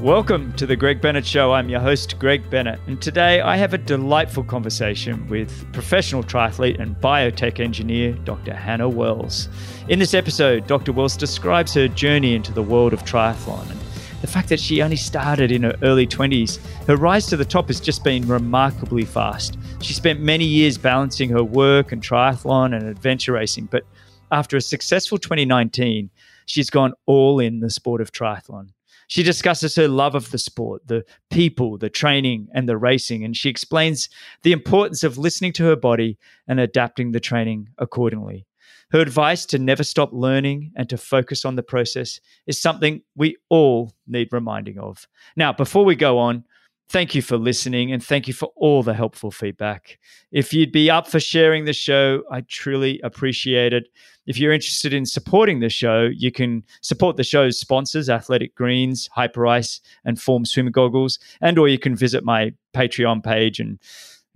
Welcome to The Greg Bennett Show. I'm your host, Greg Bennett, and today I have a delightful conversation with professional triathlete and biotech engineer, Dr. Hannah Wells. In this episode, Dr. Wells describes her journey into the world of triathlon and the fact that she only started in her early 20s. Her rise to the top has just been remarkably fast. She spent many years balancing her work and triathlon and adventure racing, but after a successful 2019, she's gone all in the sport of triathlon. She discusses her love of the sport, the people, the training, and the racing, and she explains the importance of listening to her body and adapting the training accordingly. Her advice to never stop learning and to focus on the process is something we all need reminding of. Now, before we go on, thank you for listening and thank you for all the helpful feedback. If you'd be up for sharing the show, I truly appreciate it. If you're interested in supporting the show, you can support the show's sponsors, Athletic Greens, Hyperice, and Form swim goggles, and or you can visit my Patreon page and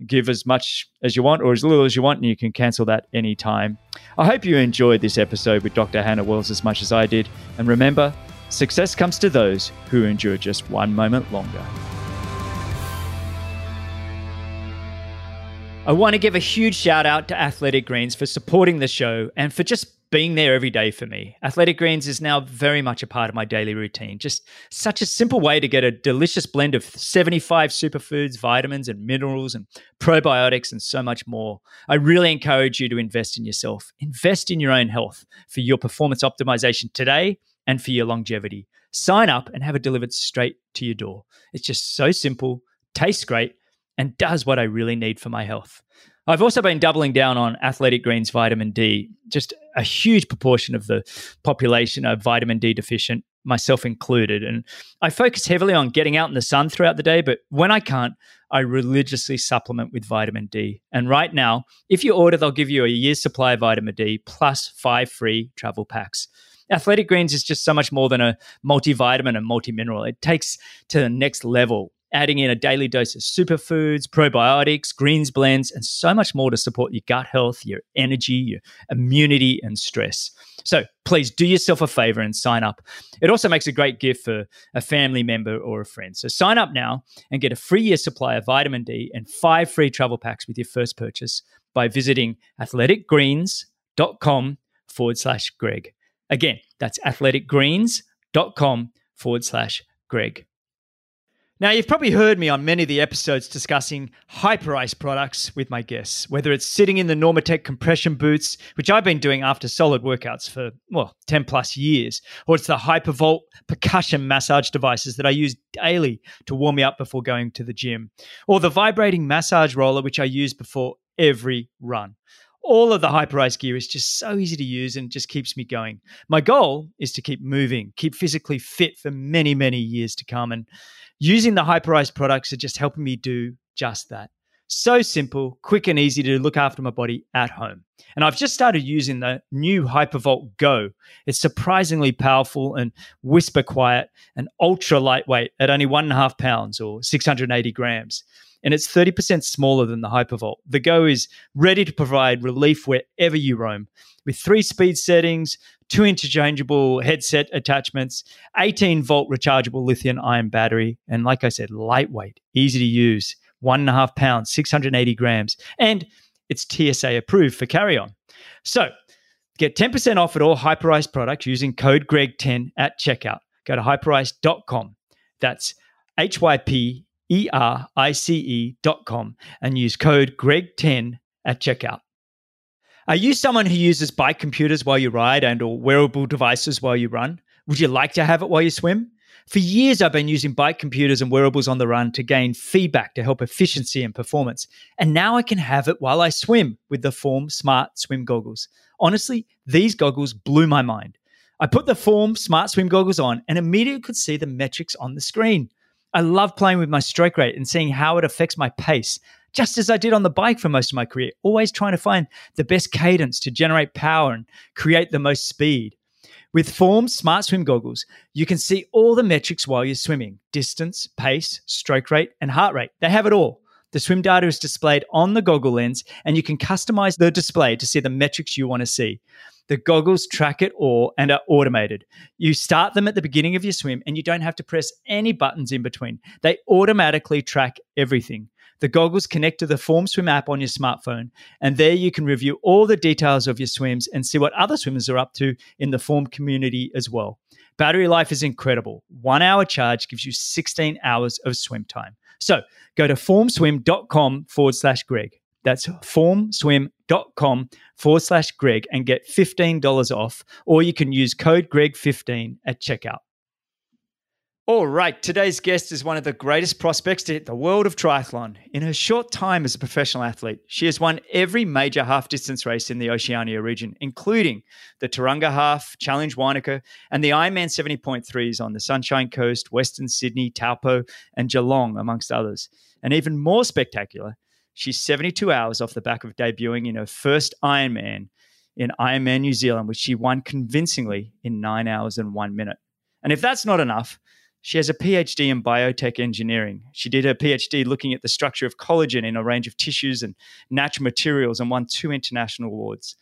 give as much as you want or as little as you want, and you can cancel that anytime. I hope you enjoyed this episode with Dr. Hannah Wells as much as I did. And remember, success comes to those who endure just one moment longer. I want to give a huge shout out to Athletic Greens for supporting the show and for just being there every day for me. Athletic Greens is now very much a part of my daily routine. Just such a simple way to get a delicious blend of 75 superfoods, vitamins and minerals and probiotics and so much more. I really encourage you to invest in yourself. Invest in your own health for your performance optimization today and for your longevity. Sign up and have it delivered straight to your door. It's just so simple, tastes great and does what I really need for my health. I've also been doubling down on Athletic Greens vitamin D. Just a huge proportion of the population are vitamin D deficient, myself included. And I focus heavily on getting out in the sun throughout the day, but when I can't, I religiously supplement with vitamin D. And right now, if you order, they'll give you a year's supply of vitamin D plus 5 free travel packs. Athletic Greens is just so much more than a multivitamin and multimineral. It takes to the next level, adding in a daily dose of superfoods, probiotics, greens blends, and so much more to support your gut health, your energy, your immunity, and stress. So please do yourself a favor and sign up. It also makes a great gift for a family member or a friend. So sign up now and get a free year supply of vitamin D and 5 free travel packs with your first purchase by visiting athleticgreens.com/Greg. Again, that's athleticgreens.com/Greg. Now, you've probably heard me on many of the episodes discussing Hyperice products with my guests, whether it's sitting in the Normatec compression boots, which I've been doing after solid workouts for, 10 plus years, or it's the Hypervolt percussion massage devices that I use daily to warm me up before going to the gym, or the vibrating massage roller, which I use before every run. All of the Hyperice gear is just so easy to use and just keeps me going. My goal is to keep moving, keep physically fit for many, many years to come. And using the Hyperice products are just helping me do just that. So simple, quick and easy to look after my body at home. And I've just started using the new Hypervolt Go. It's surprisingly powerful and whisper quiet and ultra lightweight at only 1.5 pounds or 680 grams. And it's 30% smaller than the Hypervolt. The Go is ready to provide relief wherever you roam, with 3 speed settings, 2 interchangeable headset attachments, 18-volt rechargeable lithium-ion battery, and like I said, lightweight, easy to use, 1.5 pounds, 680 grams, and it's TSA approved for carry-on. So get 10% off at all Hyperice products using code GREG10 at checkout. Go to hyperice.com. That's hyperice.com and use code GREG10 at checkout. Are you someone who uses bike computers while you ride and or wearable devices while you run? Would you like to have it while you swim? For years, I've been using bike computers and wearables on the run to gain feedback to help efficiency and performance. And now I can have it while I swim with the Form Smart Swim goggles. Honestly, these goggles blew my mind. I put the Form Smart Swim goggles on and immediately could see the metrics on the screen. I love playing with my stroke rate and seeing how it affects my pace, just as I did on the bike for most of my career, always trying to find the best cadence to generate power and create the most speed. With Form Smart Swim goggles, you can see all the metrics while you're swimming: distance, pace, stroke rate, and heart rate. They have it all. The swim data is displayed on the goggle lens, and you can customize the display to see the metrics you want to see. The goggles track it all and are automated. You start them at the beginning of your swim and you don't have to press any buttons in between. They automatically track everything. The goggles connect to the FormSwim app on your smartphone, and there you can review all the details of your swims and see what other swimmers are up to in the Form community as well. Battery life is incredible. 1 hour charge gives you 16 hours of swim time. So go to formswim.com/Greg. That's formswim.com/Greg and get $15 off, or you can use code GREG15 at checkout. All right, today's guest is one of the greatest prospects to hit the world of triathlon. In her short time as a professional athlete, she has won every major half-distance race in the Oceania region, including the Tauranga Half, Challenge Wanaka, and the Ironman 70.3s on the Sunshine Coast, Western Sydney, Taupo, and Geelong, amongst others. And even more spectacular, she's 72 hours off the back of debuting in her first Ironman in Ironman New Zealand, which she won convincingly in 9 hours and 1 minute. And if that's not enough, she has a PhD in biotech engineering. She did her PhD looking at the structure of collagen in a range of tissues and natural materials and won 2 international awards.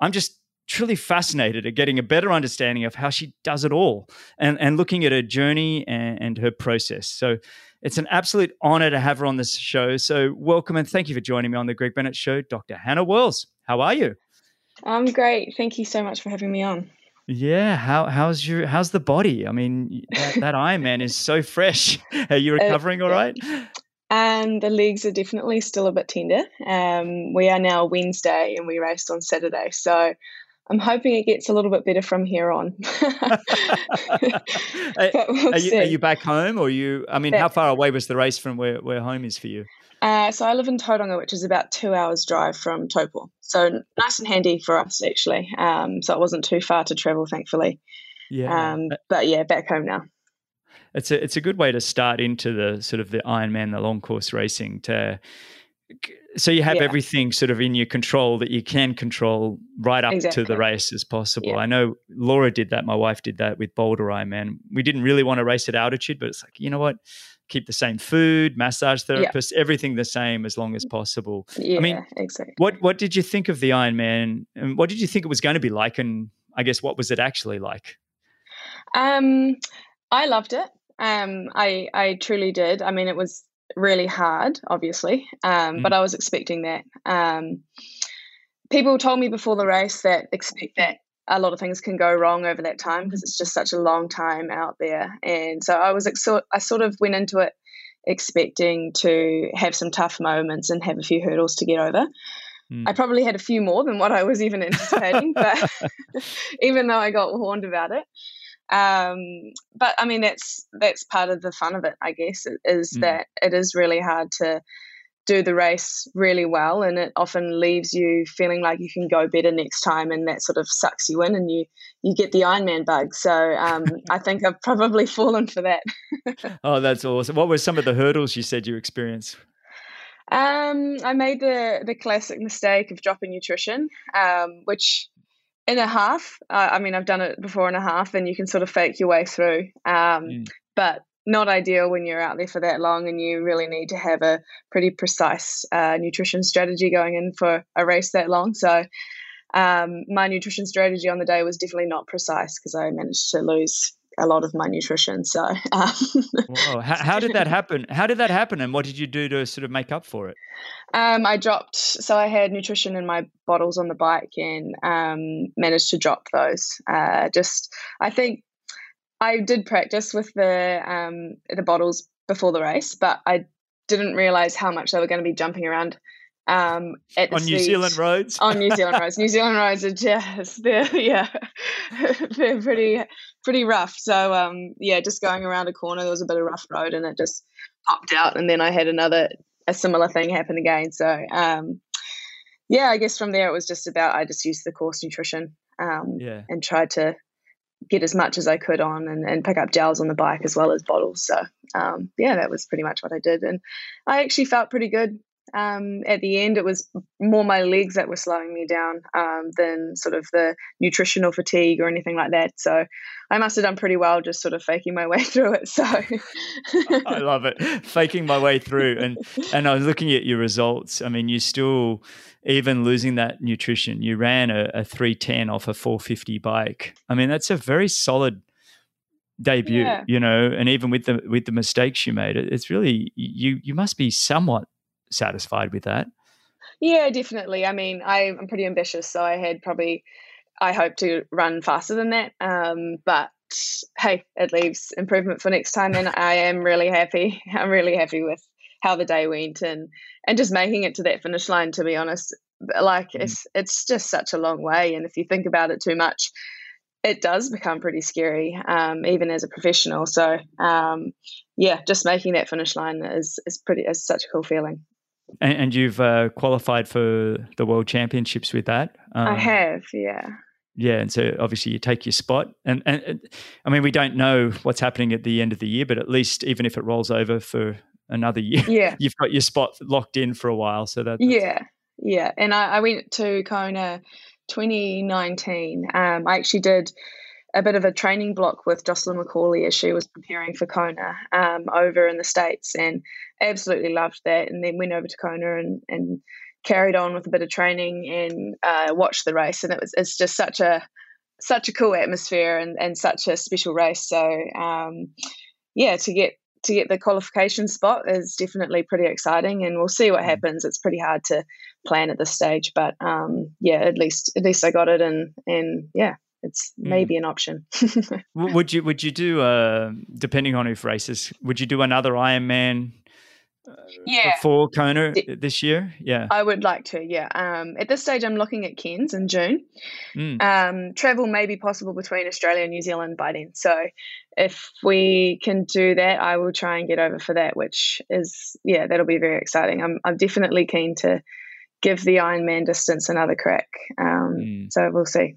I'm just truly fascinated at getting a better understanding of how she does it all and looking at her journey and her process. So it's an absolute honor to have her on this show. So welcome and thank you for joining me on The Greg Bennett Show, Dr. Hannah Wells. How are you? I'm great. Thank you so much for having me on. Yeah, how's the body? I mean, that Ironman is so fresh. Are you recovering all right? And the legs are definitely still a bit tender. We are now Wednesday and we raced on Saturday, so I'm hoping it gets a little bit better from here on. Are you back home, or how far away was the race from where home is for you? So I live in Tauranga, which is about 2 hours drive from Taupo. So nice and handy for us, actually. So it wasn't too far to travel, thankfully. Yeah. But yeah, back home now. It's a good way to start into the sort of the Ironman, the long course racing. So you have everything sort of in your control that you can control right up to the race as possible. Yeah. I know Laura did that. My wife did that with Boulder Ironman. We didn't really want to race at altitude, but it's like, you know what? Keep the same food, massage therapist, everything the same as long as possible. Yeah, I mean, exactly. What did you think of the Ironman, and what did you think it was going to be like, and I guess what was it actually like? I loved it. I truly did. I mean, it was really hard, obviously, but I was expecting that. People told me before the race that expect that a lot of things can go wrong over that time because it's just such a long time out there. And so I sort of went into it expecting to have some tough moments and have a few hurdles to get over. I probably had a few more than what I was even anticipating, but even though I got warned about it. But I mean, that's part of the fun of it, I guess, is that it is really hard to do the race really well, and it often leaves you feeling like you can go better next time, and that sort of sucks you in, and you get the Ironman bug. So I think I've probably fallen for that. Oh, that's awesome. What were some of the hurdles you said you experienced? I made the classic mistake of dropping nutrition, which in a half, I mean, I've done it before in a half, and you can sort of fake your way through, but not ideal when you're out there for that long, and you really need to have a pretty precise nutrition strategy going in for a race that long. So my nutrition strategy on the day was definitely not precise because I managed to lose a lot of my nutrition. So Whoa. How did that happen? How did that happen, and what did you do to sort of make up for it? I had nutrition in my bottles on the bike, and managed to drop those. I did practice with the bottles before the race, but I didn't realise how much they were going to be jumping around on New Zealand roads. On New Zealand roads, are just they're pretty rough. So just going around a corner, there was a bit of rough road, and it just popped out, and then I had a similar thing happen again. So I guess from there it was just about I just used the course nutrition and tried to get as much as I could on and pick up gels on the bike as well as bottles. So that was pretty much what I did. And I actually felt pretty good At the end, it was more my legs that were slowing me down than sort of the nutritional fatigue or anything like that. So I must have done pretty well just sort of faking my way through it. So I love it. Faking my way through. And I was looking at your results. I mean, you still, even losing that nutrition, you ran a 310 off a 450 bike. I mean, that's a very solid debut, yeah. You know, and even with the mistakes you made, it's really, you must be somewhat satisfied with that. Yeah, definitely. I mean, I'm pretty ambitious, so I hope to run faster than that. But hey, it leaves improvement for next time, and I am really happy. I'm really happy with how the day went and just making it to that finish line. To be honest, like it's just such a long way, and if you think about it too much, it does become pretty scary, even as a professional. So, yeah, just making that finish line is such a cool feeling. And you've qualified for the World Championships with that. I have, yeah. Yeah, and so obviously you take your spot. And I mean, we don't know what's happening at the end of the year, but at least even if it rolls over for another year, yeah. You've got your spot locked in for a while. So that's yeah, yeah. And I went to Kona 2019. I actually did a bit of a training block with Jocelyn McCauley as she was preparing for Kona over in the States, and absolutely loved that, and then went over to Kona and carried on with a bit of training and watched the race, and it's just such a cool atmosphere and such a special race. So yeah, to get the qualification spot is definitely pretty exciting, and we'll see what happens. It's pretty hard to plan at this stage, but yeah, at least I got it, and yeah, it's maybe an option. Would you do depending on if races, would you do another Ironman before Kona this year? Yeah, I would like to. Yeah, at this stage, I'm looking at Cairns in June. Travel may be possible between Australia and New Zealand by then, so if we can do that, I will try and get over for that, which is, yeah, that'll be very exciting. I'm definitely keen to give the Ironman distance another crack. So we'll see.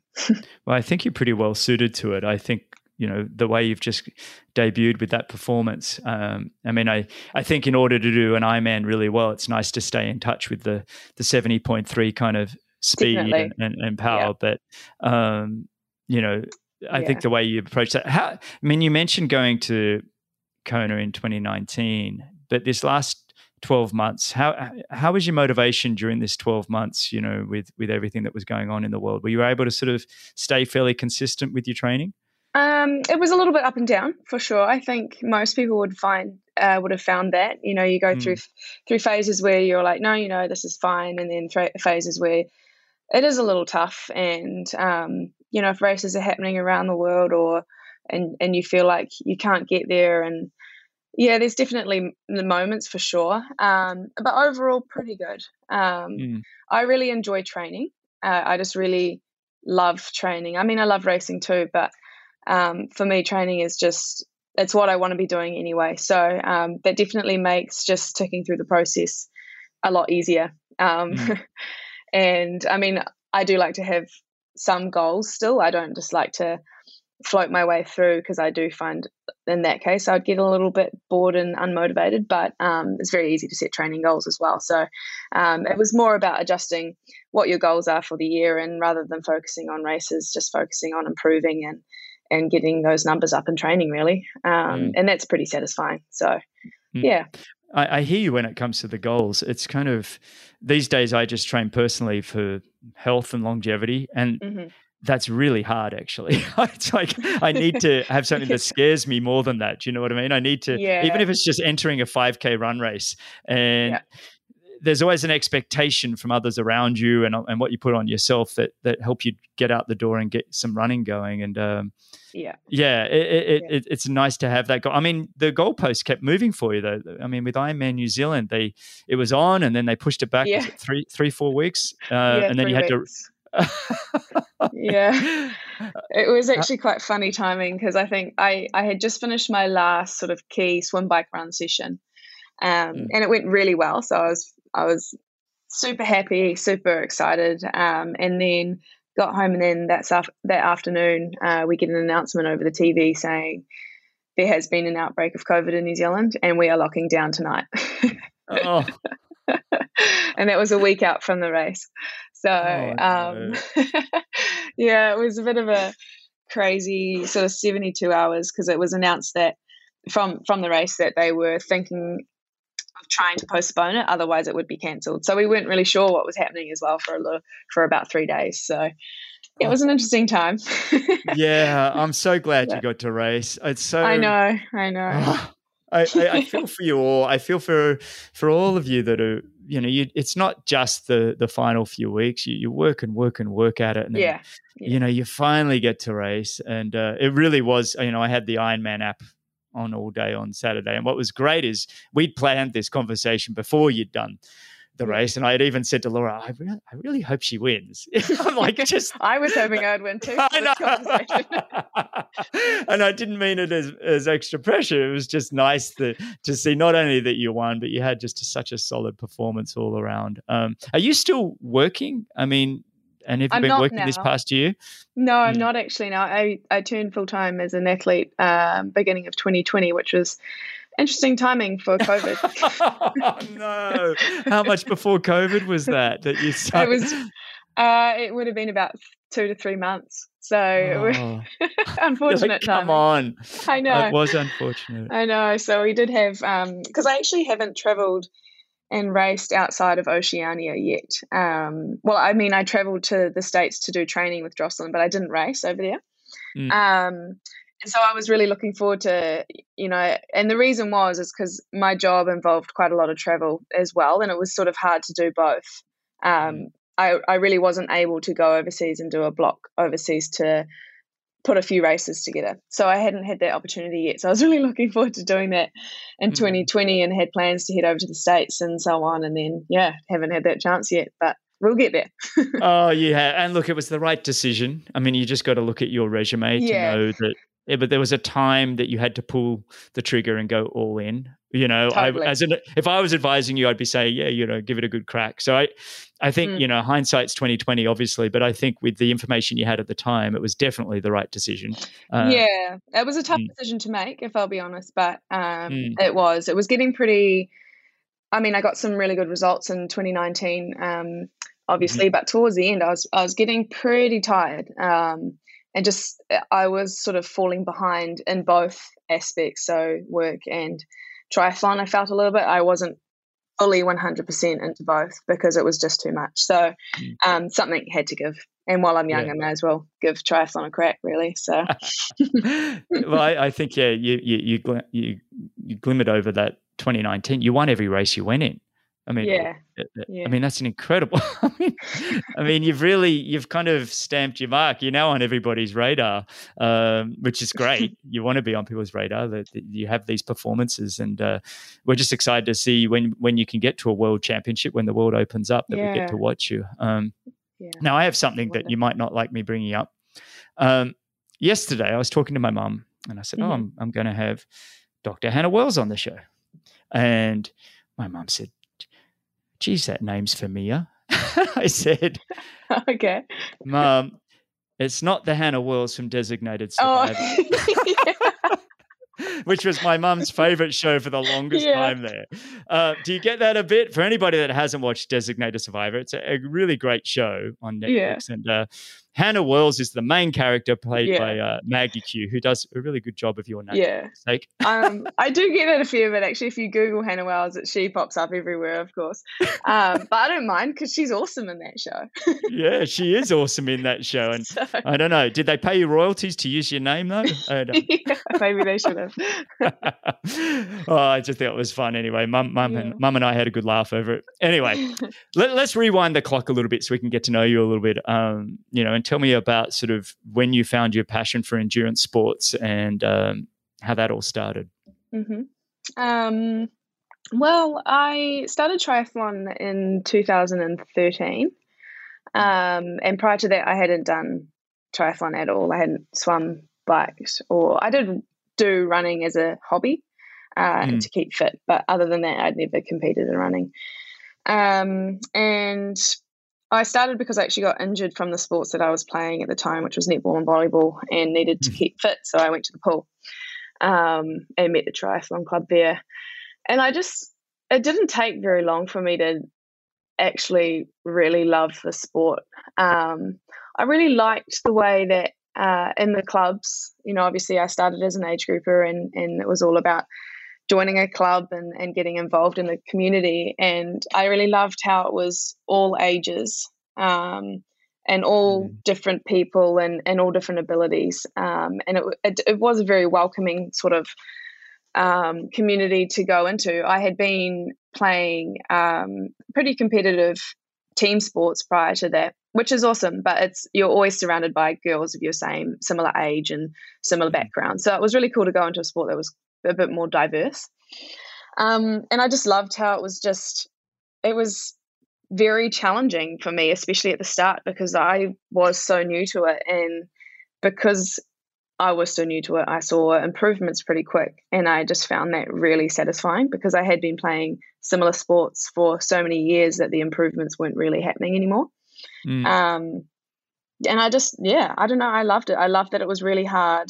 Well, I think you're pretty well suited to it. I think, you know, the way you've just debuted with that performance. I mean, I think in order to do an Ironman really well, it's nice to stay in touch with the 70.3 kind of speed and power. Yeah. But, you know, I think the way you approach that, I mean, you mentioned going to Kona in 2019, but this last 12 months, how was your motivation during this 12 months, you know, with everything that was going on in the world? Were you able to sort of stay fairly consistent with your training? It was a little bit up and down for sure. I think most people would have found that, you know, you go through phases where you're like, no, you know, this is fine. And then phases where it is a little tough, and, you know, if races are happening around the world and you feel like you can't get there, and yeah, there's definitely the moments for sure. But overall pretty good. I really enjoy training. I just really love training. I mean, I love racing too, but for me, training is just, it's what I want to be doing anyway. So that definitely makes just ticking through the process a lot easier. And I mean, I do like to have some goals still. I don't just like to float my way through, because I do find in that case I'd get a little bit bored and unmotivated, but it's very easy to set training goals as well. So it was more about adjusting what your goals are for the year, and rather than focusing on races, just focusing on improving and getting those numbers up in training really. And that's pretty satisfying. So yeah. I hear you when it comes to the goals. It's kind of, these days I just train personally for health and longevity, and that's really hard actually. It's like I need to have something that scares me more than that. Do you know what I mean? I need to, even if it's just entering a 5K run race, and there's always an expectation from others around you and what you put on yourself that help you get out the door and get some running going. And it's nice to have that goal. I mean, the goalpost kept moving for you though. I mean, with Ironman New Zealand, it was on, and then they pushed it back 3-4 weeks, and then you had to. Yeah, it was actually quite funny timing, because I think I had just finished my last sort of key swim bike run session, and it went really well. So I was super happy, super excited, and then got home, and then that afternoon we get an announcement over the TV saying there has been an outbreak of COVID in New Zealand, and we are locking down tonight. Oh. And that was a week out from the race. So, yeah, it was a bit of a crazy sort of 72 hours because it was announced that from the race that they were thinking of trying to postpone it, otherwise it would be cancelled. So we weren't really sure what was happening as well for about 3 days. So it was an interesting time. Yeah, I'm so glad you got to race. It's so I know. I feel for you all. I feel for all of you that are, you know, it's not just the final few weeks. You work and work and work at it. And then, you know, you finally get to race. And it really was, you know, I had the Ironman app on all day on Saturday. And what was great is we'd planned this conversation before you'd done the race, and I had even said to Laura, I really hope she wins. I'm like, I was hoping I'd win too. I know. And I didn't mean it as extra pressure. It was just nice to see not only that you won, but you had just such a solid performance all around. Are you still working? I mean, and have you been working this past year? No, I'm not actually now. I turned full time as an athlete beginning of 2020, which was interesting timing for COVID. Oh, no. How much before COVID was that you started? It would have been about 2 to 3 months. So unfortunate timing. Come on. I know. It was unfortunate. I know. So we did have, because I actually haven't travelled and raced outside of Oceania yet. Well, I mean, I travelled to the States to do training with Jocelyn, but I didn't race over there. And so I was really looking forward to, you know, and the reason is because my job involved quite a lot of travel as well, and it was sort of hard to do both. I really wasn't able to go overseas and do a block overseas to put a few races together. So I hadn't had that opportunity yet. So I was really looking forward to doing that in 2020 and had plans to head over to the States and so on. And then, haven't had that chance yet, but we'll get there. And look, it was the right decision. I mean, you just got to look at your resume to know that. Yeah, but there was a time that you had to pull the trigger and go all in. You know, totally. If I was advising you, I'd be saying, you know, give it a good crack. So I think, you know, hindsight's 2020, obviously, but I think with the information you had at the time, it was definitely the right decision. Yeah, it was a tough decision to make, if I'll be honest, but it was getting pretty. I mean, I got some really good results in 2019, obviously, but towards the end, I was getting pretty tired. And just I was sort of falling behind in both aspects, so work and triathlon. I felt a little bit I wasn't fully 100% into both because it was just too much. So something had to give. And while I'm young, I may as well give triathlon a crack, really. So, well, I think you glimmered over that 2019. You won every race you went in. I mean, I mean, that's an incredible. I mean, you've kind of stamped your mark. You're now on everybody's radar, which is great. You want to be on people's radar that you have these performances, and we're just excited to see when you can get to a world championship, when the world opens up, that we get to watch you. Now, I have something that you might not like me bringing up. Yesterday, I was talking to my mum, and I said, "Oh, I'm going to have Dr. Hannah Wells on the show," and my mum said, "Geez, that name's familiar." I said, "Okay, Mum, it's not the Hannah Wells from Designated Survivor," which was my mum's favorite show for the longest time there. Do you get that a bit? For anybody that hasn't watched Designated Survivor, it's a really great show on Netflix. And Hannah Wells is the main character played by Maggie Q, who does a really good job of your name. I do get it a fair bit, actually. If you Google Hannah Wells, she pops up everywhere, of course. But I don't mind because she's awesome in that show. Yeah, she is awesome in that show. And so, I don't know, did they pay you royalties to use your name, though? I don't know. Maybe they should have. I just thought it was fun anyway. Mum and I had a good laugh over it. Anyway, let's rewind the clock a little bit so we can get to know you a little bit, you know, and tell me about sort of when you found your passion for endurance sports and how that all started. Well, I started triathlon in 2013, and prior to that I hadn't done triathlon at all. I hadn't swum, biked, or I did do running as a hobby to keep fit, but other than that I'd never competed in running. And I started because I actually got injured from the sports that I was playing at the time, which was netball and volleyball, and needed to keep fit. So I went to the pool and met the triathlon club there. And I just it didn't take very long for me to actually really love the sport. I really liked the way that in the clubs, you know, obviously I started as an age grouper, and it was all about joining a club and getting involved in the community. And I really loved how it was all ages, and all different people and all different abilities. And it was a very welcoming sort of community to go into. I had been playing pretty competitive team sports prior to that, which is awesome, but you're always surrounded by girls of your similar age and similar background. So it was really cool to go into a sport that was a bit more diverse. And I just loved how it was very challenging for me, especially at the start, because I was so new to it. And because I was so new to it, I saw improvements pretty quick. And I just found that really satisfying, because I had been playing similar sports for so many years that the improvements weren't really happening anymore. And I just, I don't know, I loved it. I loved that it was really hard.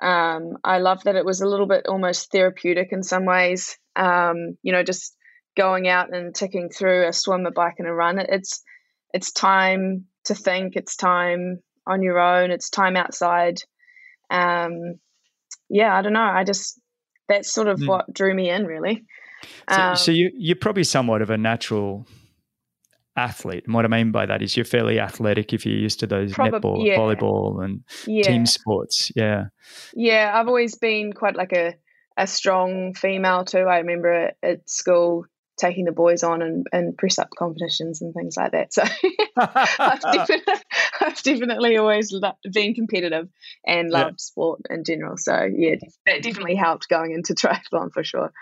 I loved that it was a little bit almost therapeutic in some ways, you know, just going out and ticking through a swim, a bike and a run. It's time to think, it's time on your own, it's time outside. I don't know. That's sort of what drew me in, really. So you're probably somewhat of a natural athlete. And what I mean by that is you're fairly athletic if you're used to those netball, volleyball and team sports. Yeah. Yeah. I've always been quite like a strong female too. I remember at school taking the boys on and press-up competitions and things like that. So I've definitely always been competitive and loved sport in general. So, yeah, that definitely helped going into triathlon for sure.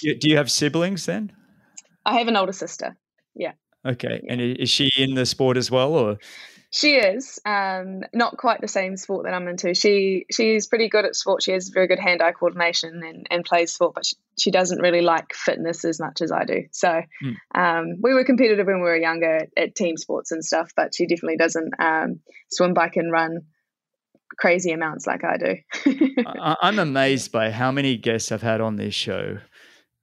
Do you have siblings then? I have an older sister, yeah. Okay, and is she in the sport as well, or? She is, not quite the same sport that I'm into. She's pretty good at sport. She has very good hand-eye coordination and plays sport, but she doesn't really like fitness as much as I do. So we were competitive when we were younger at team sports and stuff, but she definitely doesn't swim, bike, and run crazy amounts like I do. I'm amazed by how many guests I've had on this show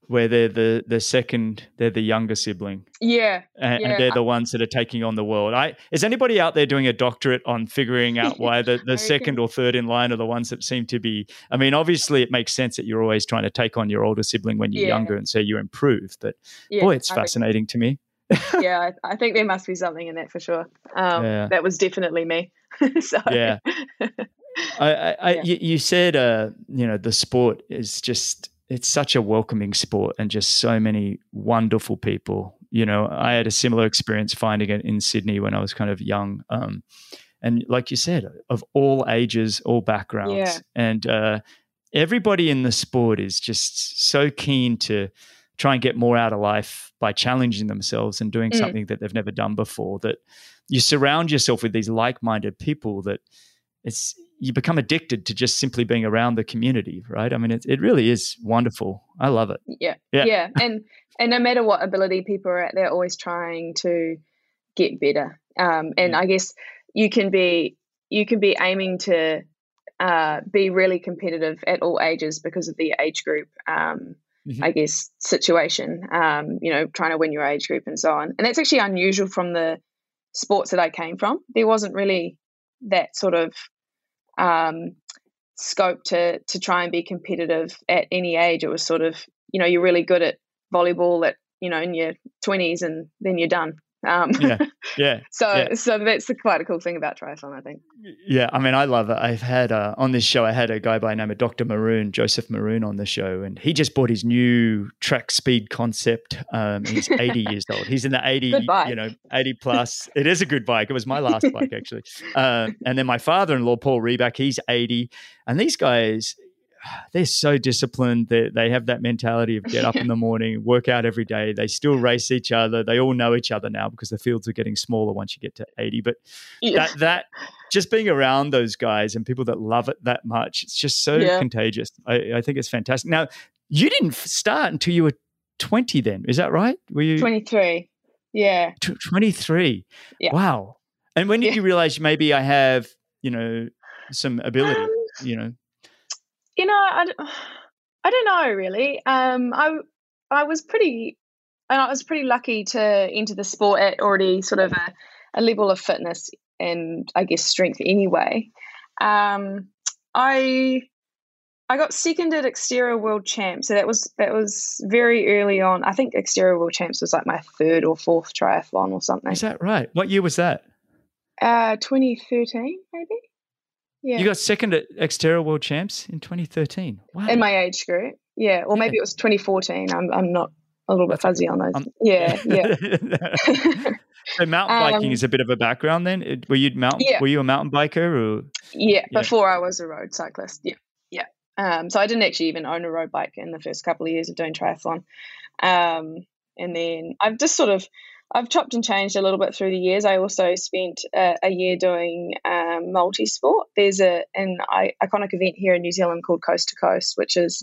where they're they're the younger sibling. Yeah. And they're the ones that are taking on the world. Is anybody out there doing a doctorate on figuring out why the second or third in line are the ones that seem to be, I mean, obviously it makes sense that you're always trying to take on your older sibling when you're younger and so you improve, but boy, it's fascinating to me. I think there must be something in that for sure. That was definitely me. So. Yeah. You said, you know, the sport is just, it's such a welcoming sport and just so many wonderful people. You know, I had a similar experience finding it in Sydney when I was kind of young. And like you said, of all ages, all backgrounds. Yeah. And everybody in the sport is just so keen to try and get more out of life by challenging themselves and doing something that they've never done before, that you surround yourself with these like-minded people that you become addicted to just simply being around the community, right? I mean, it really is wonderful. I love it. Yeah. And no matter what ability people are at, they're always trying to get better. And I guess you can be aiming to be really competitive at all ages because of the age group, I guess, situation, you know, trying to win your age group and so on. And that's actually unusual from the sports that I came from. There wasn't really that sort of scope to try and be competitive at any age. It was sort of, you know, you're really good at volleyball at, you know, in your 20s and then you're done. So that's quite a cool thing about triathlon, I think. Yeah. I mean, I love it. I've had on this show, I had a guy by the name of Dr. Maroon, Joseph Maroon on the show, and he just bought his new Trek speed concept. He's 80 years old. He's in the 80 plus. It is a good bike. It was my last bike actually. And then my father-in-law, Paul Reback, he's 80. And these guys, they're so disciplined that they have that mentality of get up in the morning, work out every day. They still race each other. They all know each other now because the fields are getting smaller once you get to 80. But that just being around those guys and people that love it that much, it's just so contagious. I think it's fantastic. Now, you didn't start until you were 20 then. Is that right? Were you 23? Yeah. 23. Yeah. Wow. And when did you realize maybe I have, you know, some ability, you know? You know, I don't know really. I was pretty lucky to enter the sport at already sort of a level of fitness and I guess strength anyway. I got second at Xterra World Champs, so that was very early on. I think Xterra World Champs was like my third or fourth triathlon or something. Is that right? What year was that? 2013, maybe. Yeah. You got second at Xterra World Champs in 2013. Wow. In my age group, yeah, or maybe it was 2014. I'm not a little bit fuzzy on those. Yeah. So mountain biking is a bit of a background then. Were you a mountain biker or? Yeah, before I was a road cyclist. Yeah. So I didn't actually even own a road bike in the first couple of years of doing triathlon. And then I've just sort of, I've chopped and changed a little bit through the years. I also spent a year doing multi-sport. There's an iconic event here in New Zealand called Coast to Coast, which is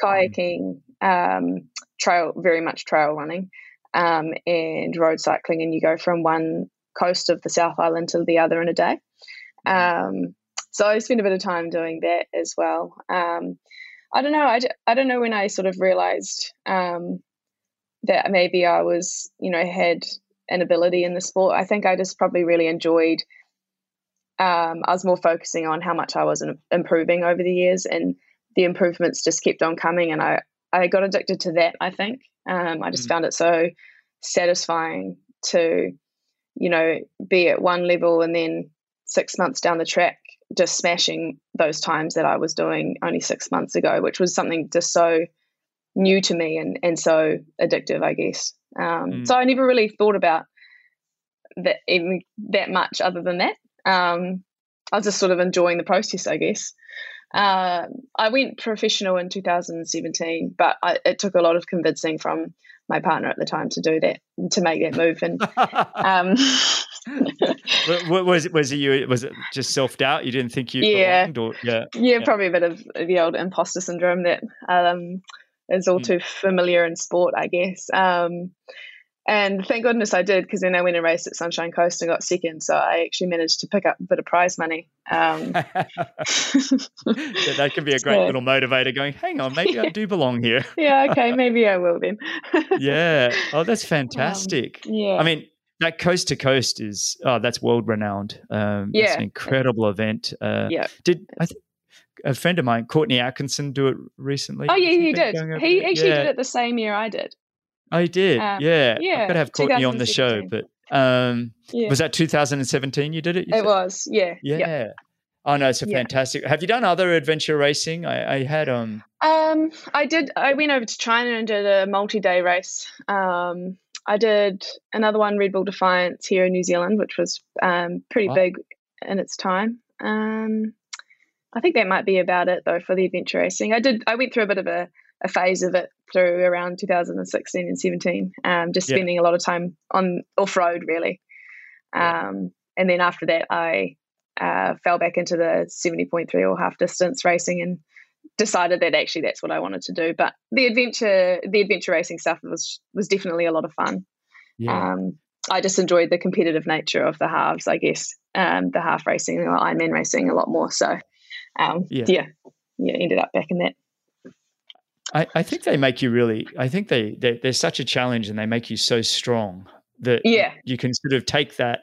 kayaking, trail running, and road cycling. And you go from one coast of the South Island to the other in a day. So I spent a bit of time doing that as well. I don't know when I sort of realized that maybe I was, had an ability in the sport. I think I just probably really enjoyed, I was more focusing on how much I was improving over the years, and the improvements just kept on coming. And I got addicted to that, I think. I just found it so satisfying to, be at one level and then 6 months down the track, just smashing those times that I was doing only 6 months ago, which was something just so new to me and so addictive, I guess. So I never really thought about that even that much other than that. I was just sort of enjoying the process, I guess. I went professional in 2017, but it took a lot of convincing from my partner at the time to do that, to make that move. And was it just self-doubt? You didn't think you belonged? Probably a bit of the old imposter syndrome that is all too familiar in sport, I guess. And thank goodness I did, because then I went and raced at Sunshine Coast and got second, so I actually managed to pick up a bit of prize money. That can be a great little motivator, going, hang on, maybe I do belong here. Okay, maybe I will then. Oh, that's fantastic. I mean, that Coast to Coast is that's world renowned. It's an incredible event. I think a friend of mine, Courtney Atkinson, do it recently? Oh yeah, he did. He actually did it the same year I did. I did. I've got to have Courtney on the show, but was that 2017 you did it? It was. Yeah. Oh no, it's a fantastic. Have you done other adventure racing? I had I did. I went over to China and did a multi-day race. I did another one, Red Bull Defiance, here in New Zealand, which was pretty big in its time. I think that might be about it, though, for the adventure racing. I went through a bit of a phase of it through around 2016 and 17, just spending a lot of time on off-road, really. And then after that, I fell back into the 70.3 or half-distance racing and decided that actually that's what I wanted to do. But the adventure racing stuff was definitely a lot of fun. I just enjoyed the competitive nature of the halves, I guess, the half racing and Ironman racing a lot more. So ended up back in that. I think they make you really, they're such a challenge, and they make you so strong that you can sort of take that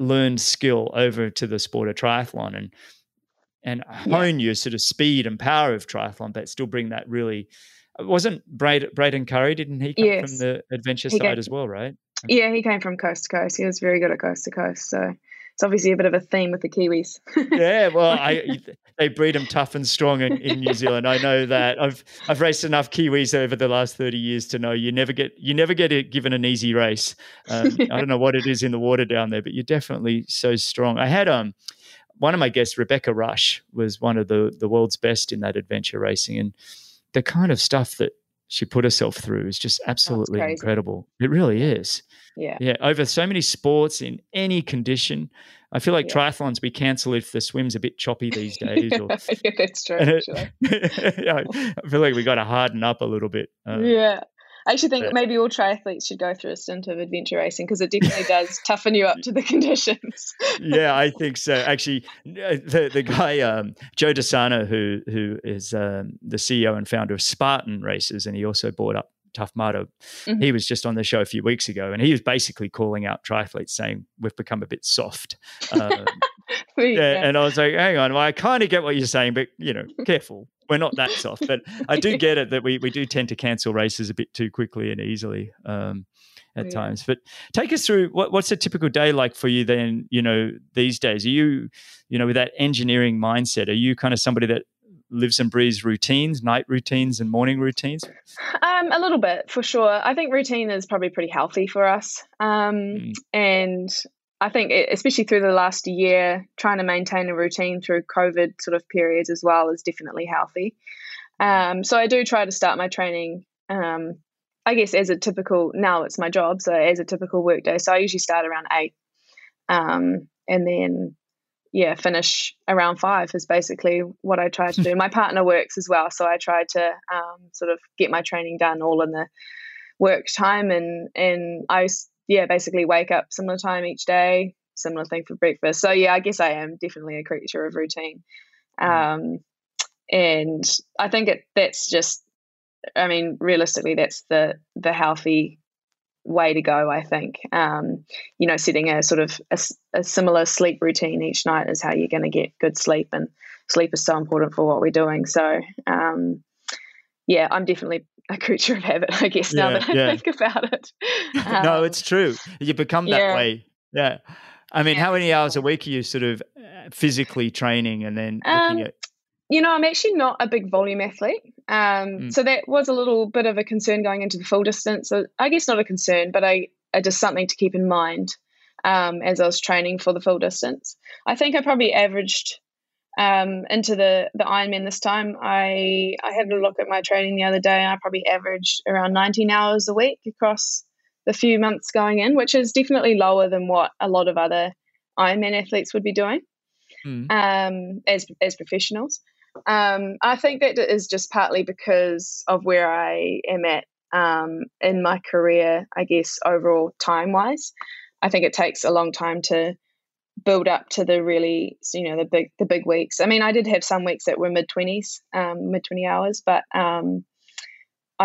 learned skill over to the sport of triathlon and hone your sort of speed and power of triathlon, but still bring that really. Wasn't Braden Curry, didn't he come from the adventure side as well, right? Yeah, he came from Coast to Coast. He was very good at Coast to Coast. So it's obviously a bit of a theme with the Kiwis. They breed them tough and strong in New Zealand. I know that. I've raced enough Kiwis over the last 30 years to know you never get given an easy race. I don't know what it is in the water down there, but you're definitely so strong. I had one of my guests, Rebecca Rush, was one of the world's best in that adventure racing, and the kind of stuff that she put herself through is just absolutely incredible. It really is. Yeah. Over so many sports in any condition. I feel like triathlons we cancel if the swim's a bit choppy these days. That's true. I feel like we got to harden up a little bit. I actually think maybe all triathletes should go through a stint of adventure racing, because it definitely does toughen you up to the conditions. I think so. Actually, the guy, Joe DeSano, who is the CEO and founder of Spartan Races, and he also bought up Tough Mudder. Mm-hmm. He was just on the show a few weeks ago, and he was basically calling out triathletes saying, we've become a bit soft. And I was like, hang on, well, I kind of get what you're saying, but, you know, careful. We're not that soft. But I do get it that we do tend to cancel races a bit too quickly and easily at times. But take us through what's a typical day like for you then, you know, these days? Are you, you know, with that engineering mindset, are you kind of somebody that lives and breathes routines, night routines and morning routines? A little bit, for sure. I think routine is probably pretty healthy for us. And I think especially through the last year, trying to maintain a routine through COVID sort of periods as well is definitely healthy. So I do try to start my training, I guess, as a typical, now it's my job, so as a typical workday. So I usually start around 8 and then finish around 5 is basically what I try to do. My partner works as well, so I try to sort of get my training done all in the work time, and I basically wake up similar time each day, similar thing for breakfast. So I guess I am definitely a creature of routine, and I think that's just, I mean, realistically, that's the healthy way to go, I think. You know, setting a sort of a similar sleep routine each night is how you're going to get good sleep, and sleep is so important for what we're doing. So I'm definitely a creature of habit, I guess, now that I think about it. No, it's true. You become that way. Yeah. I mean, how many hours a week are you sort of physically training and then looking at? You know, I'm actually not a big volume athlete. So that was a little bit of a concern going into the full distance. So I guess not a concern, but just something to keep in mind as I was training for the full distance. I think I probably averaged into the Ironman this time. I had a look at my training the other day, and I probably averaged around 19 hours a week across the few months going in, which is definitely lower than what a lot of other Ironman athletes would be doing as professionals. I think that is just partly because of where I am at in my career, I guess, overall time-wise. I think it takes a long time to build up to the really, you know, the big weeks. I mean, I did have some weeks that were mid-20s, mid-20 hours, but I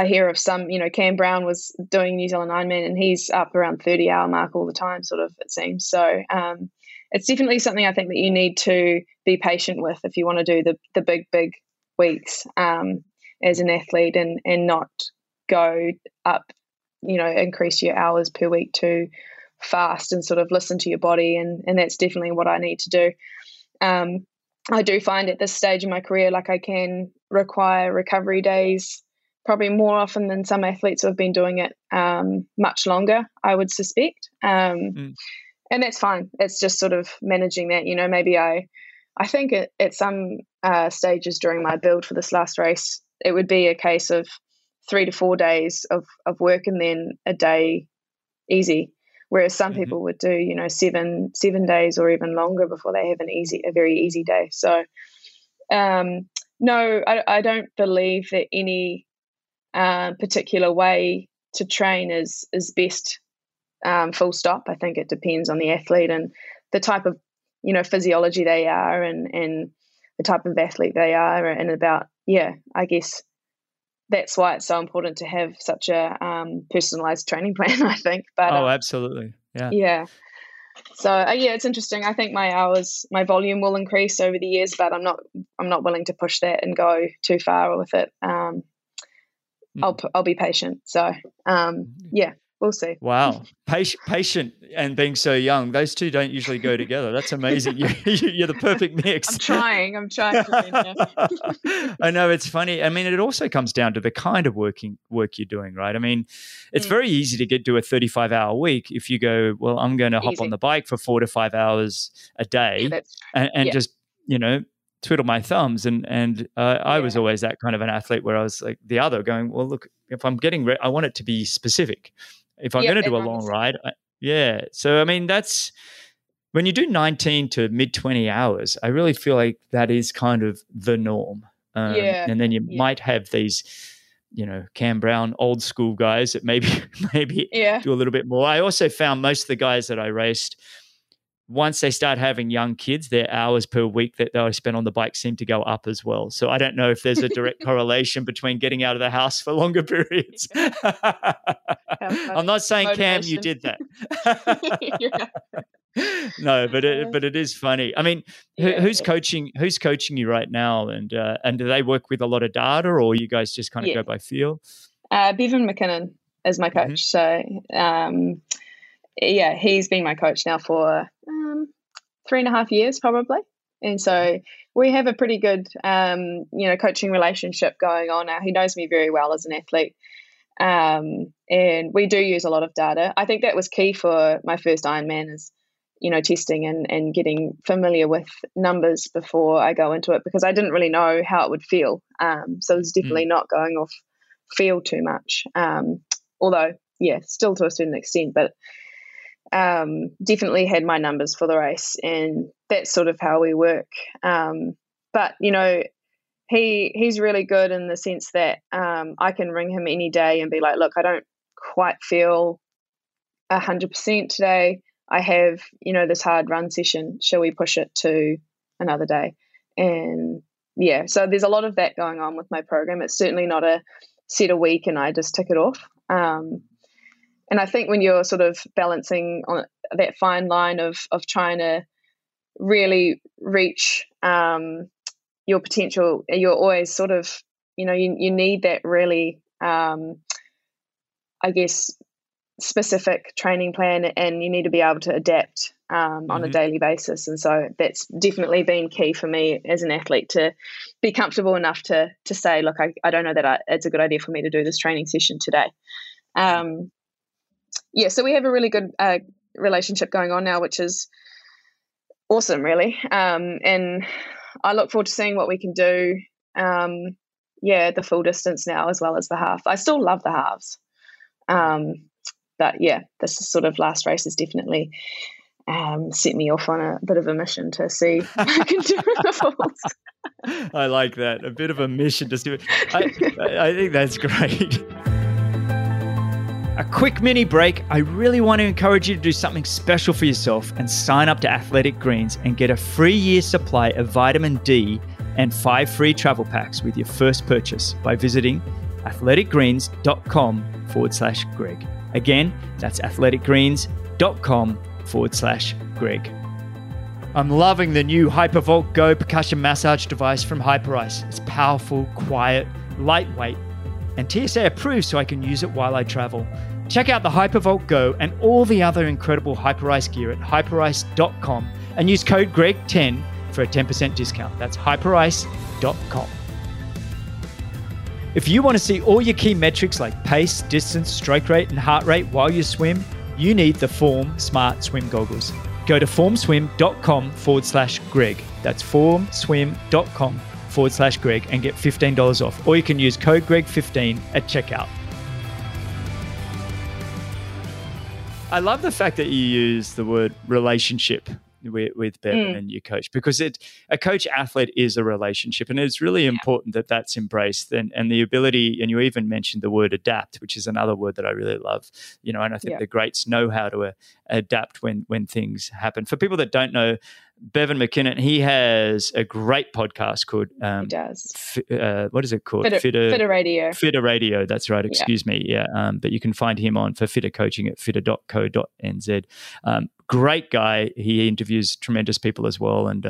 hear of some, you know, Cam Brown was doing New Zealand Ironman and he's up around 30-hour mark all the time, sort of, it seems. So it's definitely something I think that you need to be patient with if you want to do the big weeks as an athlete, and not go up, you know, increase your hours per week too fast, and sort of listen to your body. And that's definitely what I need to do. I do find at this stage in my career, like, I can require recovery days probably more often than some athletes who have been doing it much longer, I would suspect. And that's fine. It's just sort of managing that. You know, maybe I think at some stages during my build for this last race, it would be a case of 3 to 4 days of work and then a day easy, whereas some people would do, you know, seven days or even longer before they have a very easy day. So, no, I don't believe that any particular way to train is best. Full stop. I think it depends on the athlete and the type of, you know, physiology they are and the type of athlete they are, and about, I guess that's why it's so important to have such a personalized training plan, I think. But absolutely. Yeah. So it's interesting. I think my volume will increase over the years, but I'm not willing to push that and go too far with it. I'll be patient. So we'll see. Wow. Patient and being so young, those two don't usually go together. That's amazing. You're the perfect mix. I'm trying. I know, it's funny. I mean, it also comes down to the kind of work you're doing, right? I mean, it's very easy to get to a 35-hour week if you go, well, I'm going to hop on the bike for 4 to 5 hours a day and just, you know, twiddle my thumbs. And I was always that kind of an athlete where I was like the other, going, well, look, if I'm getting ready, I want it to be specific. If I'm going to do a long ride, So, I mean, that's when you do 19 to mid 20 hours, I really feel like that is kind of the norm. And then you might have these, you know, Cam Brown, old school guys that maybe do a little bit more. I also found most of the guys that I raced once they start having young kids, their hours per week that they spend on the bike seem to go up as well. So I don't know if there's a direct correlation between getting out of the house for longer periods. I'm not saying, Cam, you did that. No, but it is funny. I mean, who's coaching you right now? And do they work with a lot of data, or you guys just kind of go by feel? Bevan McKinnon is my coach. Mm-hmm. So, yeah, he's been my coach now for 3.5 years probably. And so we have a pretty good, coaching relationship going on now. He knows me very well as an athlete. And we do use a lot of data. I think that was key for my first Ironman is, testing and getting familiar with numbers before I go into it, because I didn't really know how it would feel. So it was definitely not going off feel too much. Although, yeah, still to a certain extent, but definitely had my numbers for the race, and that's sort of how we work. But he's really good in the sense that I can ring him any day and be like, look, I don't quite feel 100% today. I have this hard run session. Shall we push it to another day? And yeah, so there's a lot of that going on with my program. It's certainly not a set a week and I just tick it off. And I think when you're sort of balancing on that fine line of trying to really reach your potential, you're always sort of, you need that really, specific training plan, and you need to be able to adapt on a daily basis. And so that's definitely been key for me as an athlete, to be comfortable enough to say, look, I don't know that it's a good idea for me to do this training session today. So we have a really good relationship going on now, which is awesome, really. And I look forward to seeing what we can do, the full distance now as well as the half. I still love the halves. But, yeah, this is sort of last race has definitely set me off on a bit of a mission to see if I can do the fulls. I like that, a bit of a mission to see. I think that's great. A quick mini break. I really want to encourage you to do something special for yourself and sign up to Athletic Greens and get a free year's supply of vitamin D and 5 free travel packs with your first purchase by visiting athleticgreens.com/Greg. Again, that's athleticgreens.com/Greg. I'm loving the new Hypervolt Go percussion massage device from Hyperice. It's powerful, quiet, lightweight, and TSA approved, so I can use it while I travel. Check out the Hypervolt Go and all the other incredible Hyperice gear at hyperice.com and use code GREG10 for a 10% discount. That's hyperice.com. If you want to see all your key metrics like pace, distance, stroke rate, and heart rate while you swim, you need the Form Smart Swim Goggles. Go to formswim.com /Greg. That's formswim.com /Greg and get $15 off, or you can use code GREG15 at checkout. I love the fact that you use the word relationship with Bevan and your coach, because a coach-athlete is a relationship, and it's really important that that's embraced, and the ability, and you even mentioned the word adapt, which is another word that I really love, and I think the greats know how to adapt when things happen. For people that don't know, Bevan McKinnon, he has a great podcast called what is it called? Fitter Radio. That's right. Excuse me. Yeah. But you can find him on for Fitter Coaching at fitter.co.nz. Great guy. He interviews tremendous people as well, and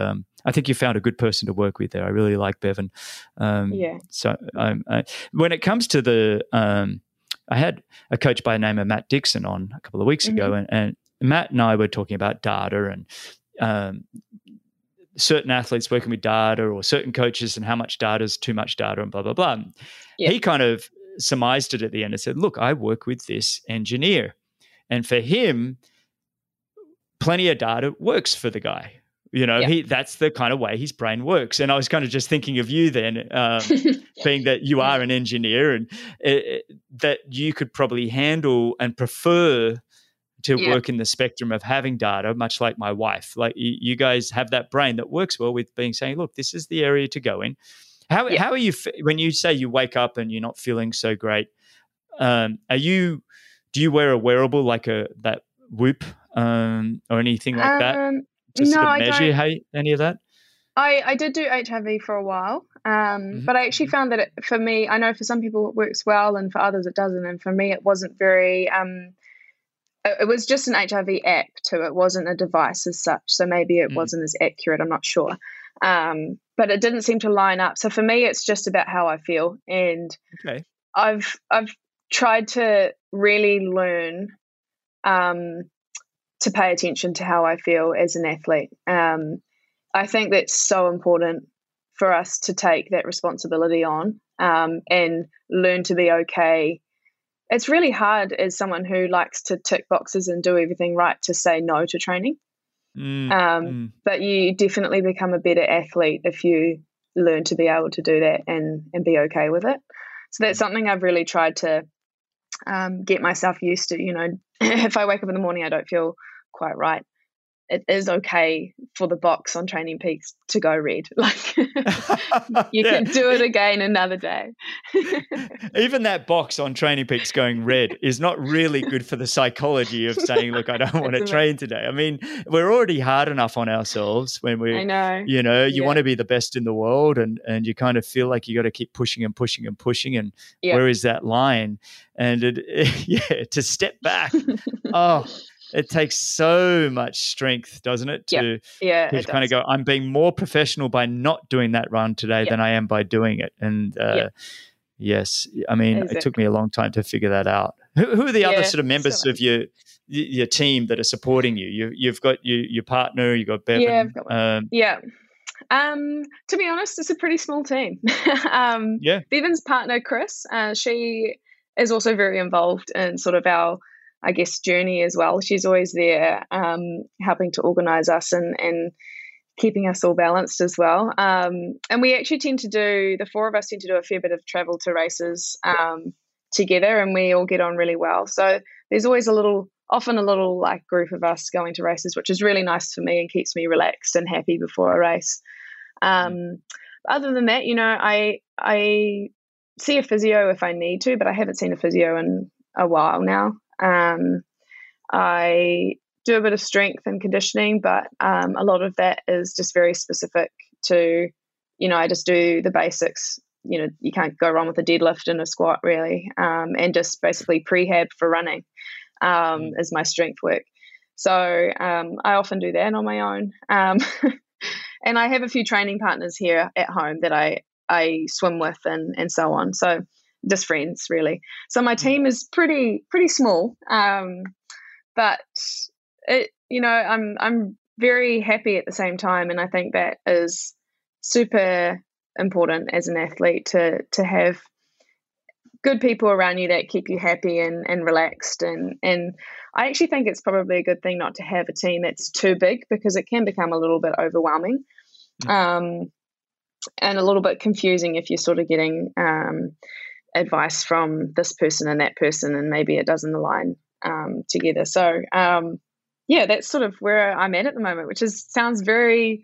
I think you found a good person to work with there. I really like Bevan. So when it comes to the, I had a coach by the name of Matt Dixon on a couple of weeks ago, and Matt and I were talking about data and certain athletes working with data, or certain coaches, and how much data is too much data, and blah, blah, blah. Yeah. He kind of surmised it at the end and said, look, I work with this engineer. And for him, plenty of data works for the guy. That's the kind of way his brain works. And I was kind of just thinking of you then, being that you are an engineer, and that you could probably handle and prefer to work in the spectrum of having data, much like my wife. Like you guys have that brain that works well with saying, look, this is the area to go in. How are you when you say you wake up and you're not feeling so great? Do you wear a wearable like that Whoop or anything like that? to sort of measure any of that? I did do HIV for a while, but I actually found that for me, I know for some people it works well and for others it doesn't. And for me, it wasn't very, it was just an HIV app too. It wasn't a device as such. So maybe it wasn't as accurate. I'm not sure. But it didn't seem to line up. So for me, it's just about how I feel. And I've tried to really learn to pay attention to how I feel as an athlete. I think that's so important for us to take that responsibility on and learn to be okay. It's really hard as someone who likes to tick boxes and do everything right to say no to training. But you definitely become a better athlete if you learn to be able to do that and be okay with it. So that's something I've really tried to get myself used to. You know, if I wake up in the morning, I don't feel quite right. It is okay for the box on Training Peaks to go red. Like you can do it again another day. Even that box on Training Peaks going red is not really good for the psychology of saying, look, I don't want to train today. I mean, we're already hard enough on ourselves when we, you know, you want to be the best in the world and you kind of feel like you got to keep pushing and pushing and pushing. And where is that line? And to step back. It takes so much strength, doesn't it? To kind of go, I'm being more professional by not doing that run today than I am by doing it. And yes, I mean, it took me a long time to figure that out. Who are the other sort of members of your team that are supporting you? You've got your partner, you've got Bevan. Yeah, I've got to be honest, it's a pretty small team. Bevan's partner, Chris, she is also very involved in sort of our, I guess, journey as well. She's always there helping to organise us and keeping us all balanced as well. And we actually tend to do, the four of us tend to do a fair bit of travel to races together, and we all get on really well. So there's always often a little like group of us going to races, which is really nice for me and keeps me relaxed and happy before a race. Other than that, you know, I see a physio if I need to, but I haven't seen a physio in a while now. I do a bit of strength and conditioning, but a lot of that is just very specific to, you know, I just do the basics. You know, you can't go wrong with a deadlift and a squat really, and just basically prehab for running is my strength work. So I often do that on my own. And I have a few training partners here at home that I swim with and so on. So just friends really. So my team is pretty small, but it, you know, I'm very happy at the same time, and I think that is super important as an athlete to have good people around you that keep you happy and relaxed, and I actually think it's probably a good thing not to have a team that's too big, because it can become a little bit overwhelming and a little bit confusing if you're sort of getting advice from this person and that person, and maybe it doesn't align together. So that's sort of where I'm at the moment, which is sounds very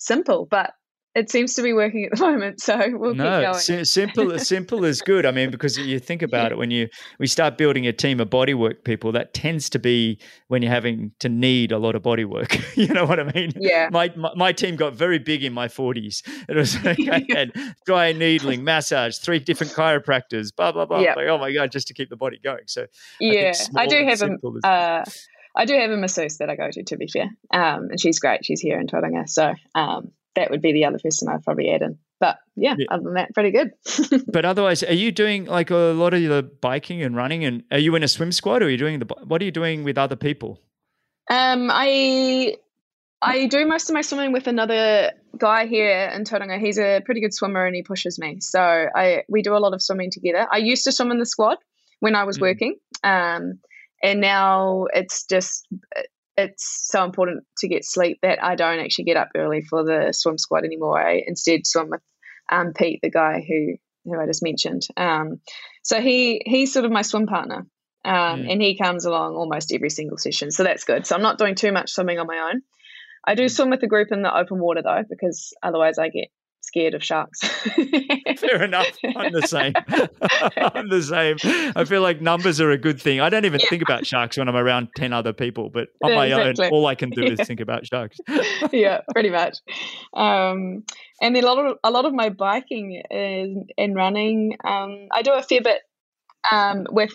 simple, but it seems to be working at the moment, so we'll keep going. Simple is good. I mean, because you think about it, when we start building a team of bodywork people, that tends to be when you're having to need a lot of bodywork. You know what I mean? Yeah. My team got very big in my 40s. It was like I had dry needling, massage, 3 different chiropractors, blah blah blah. Yep. Like, oh my god, just to keep the body going. So I do have a masseuse that I go to be fair, and she's great. She's here in Tauranga, so. That would be the other person I'd probably add in. But other than that, pretty good. But otherwise, are you doing like a lot of the biking and running? And are you in a swim squad, or are you doing what are you doing with other people? I do most of my swimming with another guy here in Tauranga. He's a pretty good swimmer and he pushes me. So we do a lot of swimming together. I used to swim in the squad when I was working. And now it's just... It's so important to get sleep that I don't actually get up early for the swim squad anymore. I instead swim with Pete, the guy who I just mentioned. So he's sort of my swim partner, and he comes along almost every single session. So that's good. So I'm not doing too much swimming on my own. I do swim with a group in the open water though, because otherwise I get scared of sharks. Fair enough. I'm the same. I'm the same. I feel like numbers are a good thing. I don't even think about sharks when I'm around 10 other people, but on my own, all I can do is think about sharks. Yeah, pretty much. And then a lot of my biking and running. I do a fair bit with.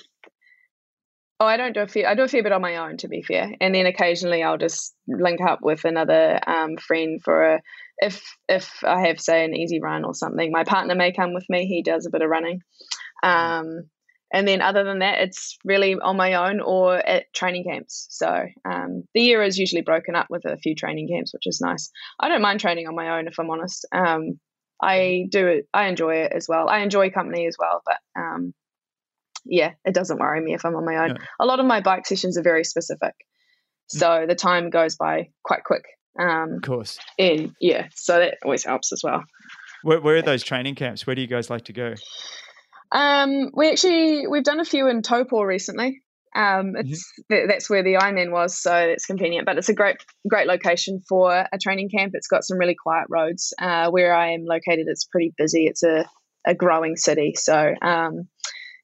Oh, I do a fair bit on my own, to be fair, and then occasionally I'll just link up with another friend for a. If I have, say, an easy run or something, my partner may come with me. He does a bit of running, and then other than that, it's really on my own or at training camps. So the year is usually broken up with a few training camps, which is nice. I don't mind training on my own, if I'm honest. I enjoy it as well. I enjoy company as well, but yeah, it doesn't worry me if I'm on my own. Yeah. A lot of my bike sessions are very specific, so the time goes by quite quick. Of course. And yeah, so that always helps as well. Where are those training camps? Where do you guys like to go? We've done a few in Taupo recently. That's where the Ironman was, so it's convenient. But it's a great location for a training camp. It's got some really quiet roads. Where I am located, it's pretty busy. It's a growing city, so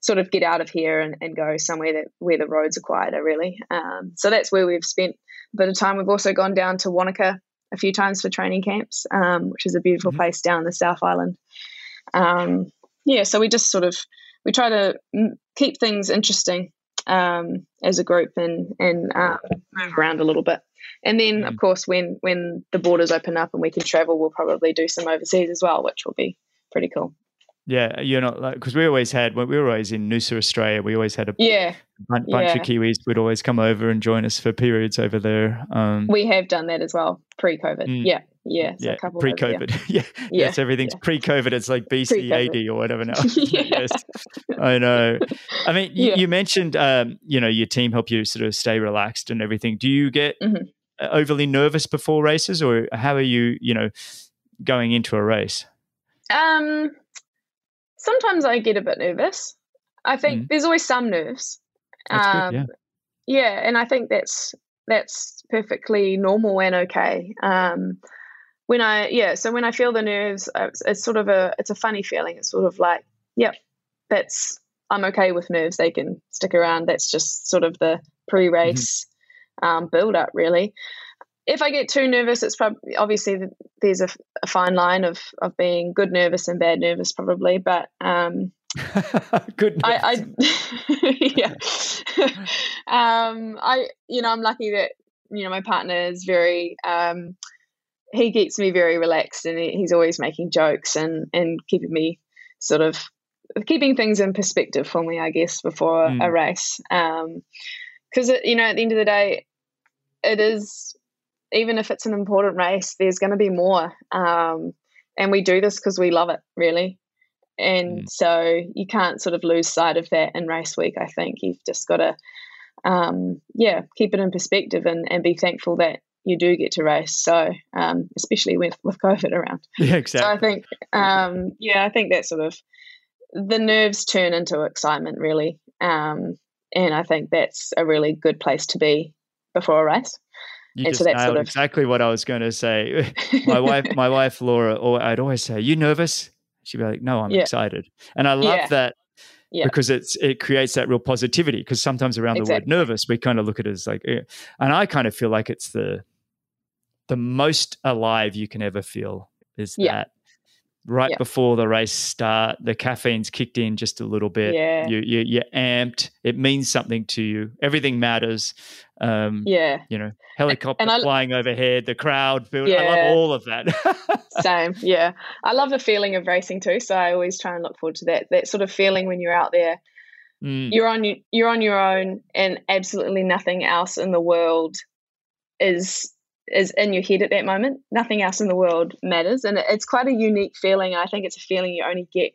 sort of get out of here and go somewhere where the roads are quieter, really. So that's where we've spent a bit of time. We've also gone down to Wanaka a few times for training camps, which is a beautiful place down the South Island. So we just we try to keep things interesting as a group and move around a little bit. And then, of course, when the borders open up and we can travel, we'll probably do some overseas as well, which will be pretty cool. Yeah, you're not like, because we were always in Noosa, Australia. We always had a bunch of Kiwis would always come over and join us for periods over there. We have done that as well pre-COVID. Everything's pre-COVID. It's like BC pre-COVID. AD or whatever now. Yes, I know. I mean, you mentioned your team help you sort of stay relaxed and everything. Do you get overly nervous before races, or how are you, going into a race? Sometimes I get a bit nervous. I think there's always some nerves. That's good, and I think that's perfectly normal and okay. When I feel the nerves, it's a funny feeling. It's sort of like, I'm okay with nerves. They can stick around. That's just sort of the pre-race build up, really. If I get too nervous, it's probably obviously there's a fine line of being good nervous and bad nervous, probably. But good nervous. I'm lucky that my partner is very. He keeps me very relaxed, and he's always making jokes and keeping me sort of keeping things in perspective for me, I guess, before a race. Because at the end of the day, it is. Even if it's an important race, there's going to be more. And we do this because we love it, really. And so you can't sort of lose sight of that in race week, I think. You've just got to, keep it in perspective and be thankful that you do get to race. So especially with COVID around. Yeah, exactly. So I think, that sort of the nerves turn into excitement, really. And I think that's a really good place to be before a race. You and just nailed exactly what I was going to say. My wife, Laura, I'd always say, "You nervous?" She'd be like, "No, I'm excited." And I love that because it creates that real positivity. Because sometimes around the word "nervous," we kind of look at it as like, and I kind of feel like it's the most alive you can ever feel is that right before the race start, the caffeine's kicked in just a little bit. Yeah. You're amped. It means something to you. Everything matters. Helicopter flying overhead, the crowd building. I love all of that. Same. Yeah. I love the feeling of racing too. So I always try and look forward to that sort of feeling when you're out there, you're on your own and absolutely nothing else in the world is in your head at that moment. Nothing else in the world matters. And it's quite a unique feeling. I think it's a feeling you only get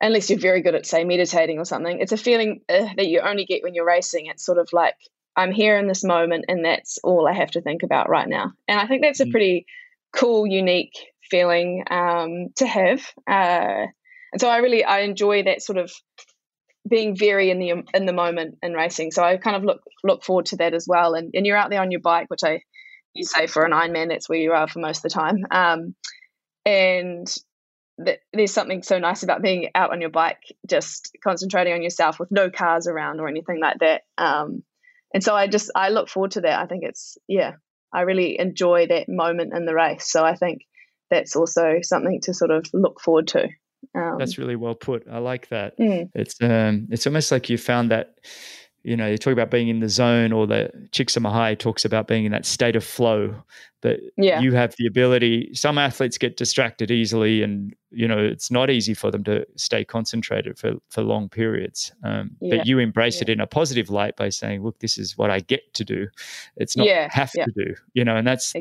unless you're very good at, say, meditating or something. It's a feeling that you only get when you're racing. It's sort of like, I'm here in this moment and that's all I have to think about right now. And I think that's a pretty cool, unique feeling to have. And so I enjoy that sort of being very in the moment in racing. So I kind of look forward to that as well. And you're out there on your bike, which you say for an Ironman, that's where you are for most of the time. And there's something so nice about being out on your bike, just concentrating on yourself with no cars around or anything like that. And so I look forward to that. I think I really enjoy that moment in the race. So I think that's also something to sort of look forward to. That's really well put. I like that. Mm. It's almost like you found that, you know, you talk about being in the zone, or the Csikszentmihalyi talks about being in that state of flow, but you have the ability. Some athletes get distracted easily, and, you know, it's not easy for them to stay concentrated for long periods. But you embrace it in a positive light by saying, look, this is what I get to do. It's not have to do, you know, and that's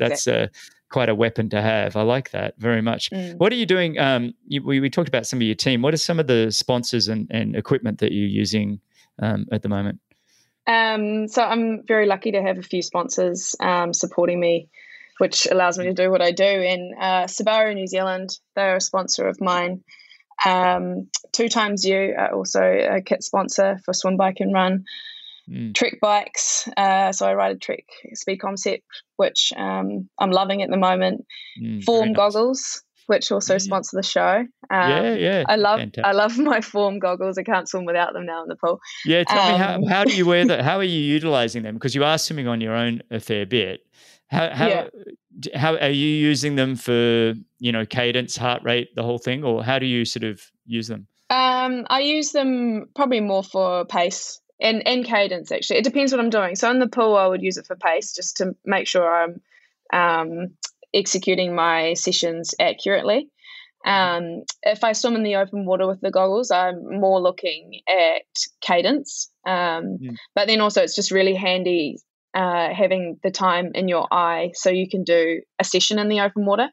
quite a weapon to have. I like that very much. Mm. What are you doing? We talked about some of your team. What are some of the sponsors and equipment that you're using at the moment? So I'm very lucky to have a few sponsors supporting me, which allows me to do what I do. And Subaru New Zealand, they're a sponsor of mine. 2XU are also a kit sponsor for Swim, Bike and Run. Trek bikes, so I ride a Trek Speed Concept, which I'm loving at the moment. Form goggles, which also sponsor the show. I love my Form goggles. I can't swim without them now in the pool. Yeah, tell me how do you wear that? How are you utilizing them? Because you are swimming on your own a fair bit. How are you using them for, you know, cadence, heart rate, the whole thing, or how do you sort of use them? I use them probably more for pace. And cadence, actually. It depends what I'm doing. So in the pool, I would use it for pace, just to make sure I'm executing my sessions accurately. If I swim in the open water with the goggles, I'm more looking at cadence. But then also it's just really handy having the time in your eye so you can do a session in the open water.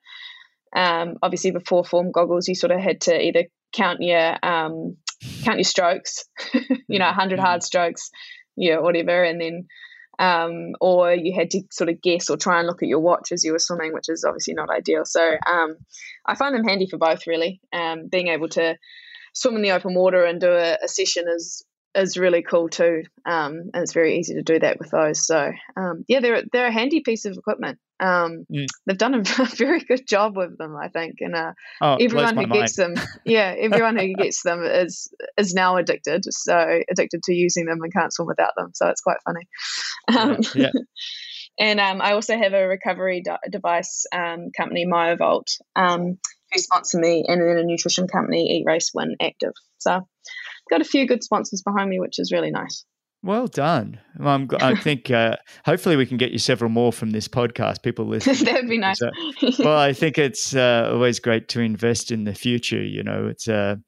Obviously, before Form goggles, you sort of had to either count your strokes, you know, 100 hard strokes, whatever. And then, or you had to sort of guess or try and look at your watch as you were swimming, which is obviously not ideal. So I find them handy for both, really. Being able to swim in the open water and do a session is really cool too. And it's very easy to do that with those. So they're a handy piece of equipment. They've done a very good job with them, I think, and everyone who gets them is now addicted to using them and can't swim without them, so it's quite funny. And I also have a recovery device company, Myovolt, who sponsor me, and then a nutrition company, Eat Race Win Active. So I've got a few good sponsors behind me, which is really nice. Well done. Well, I think hopefully we can get you several more from this podcast, people listening. That would be nice. So, well, I think it's always great to invest in the future. You know, it's I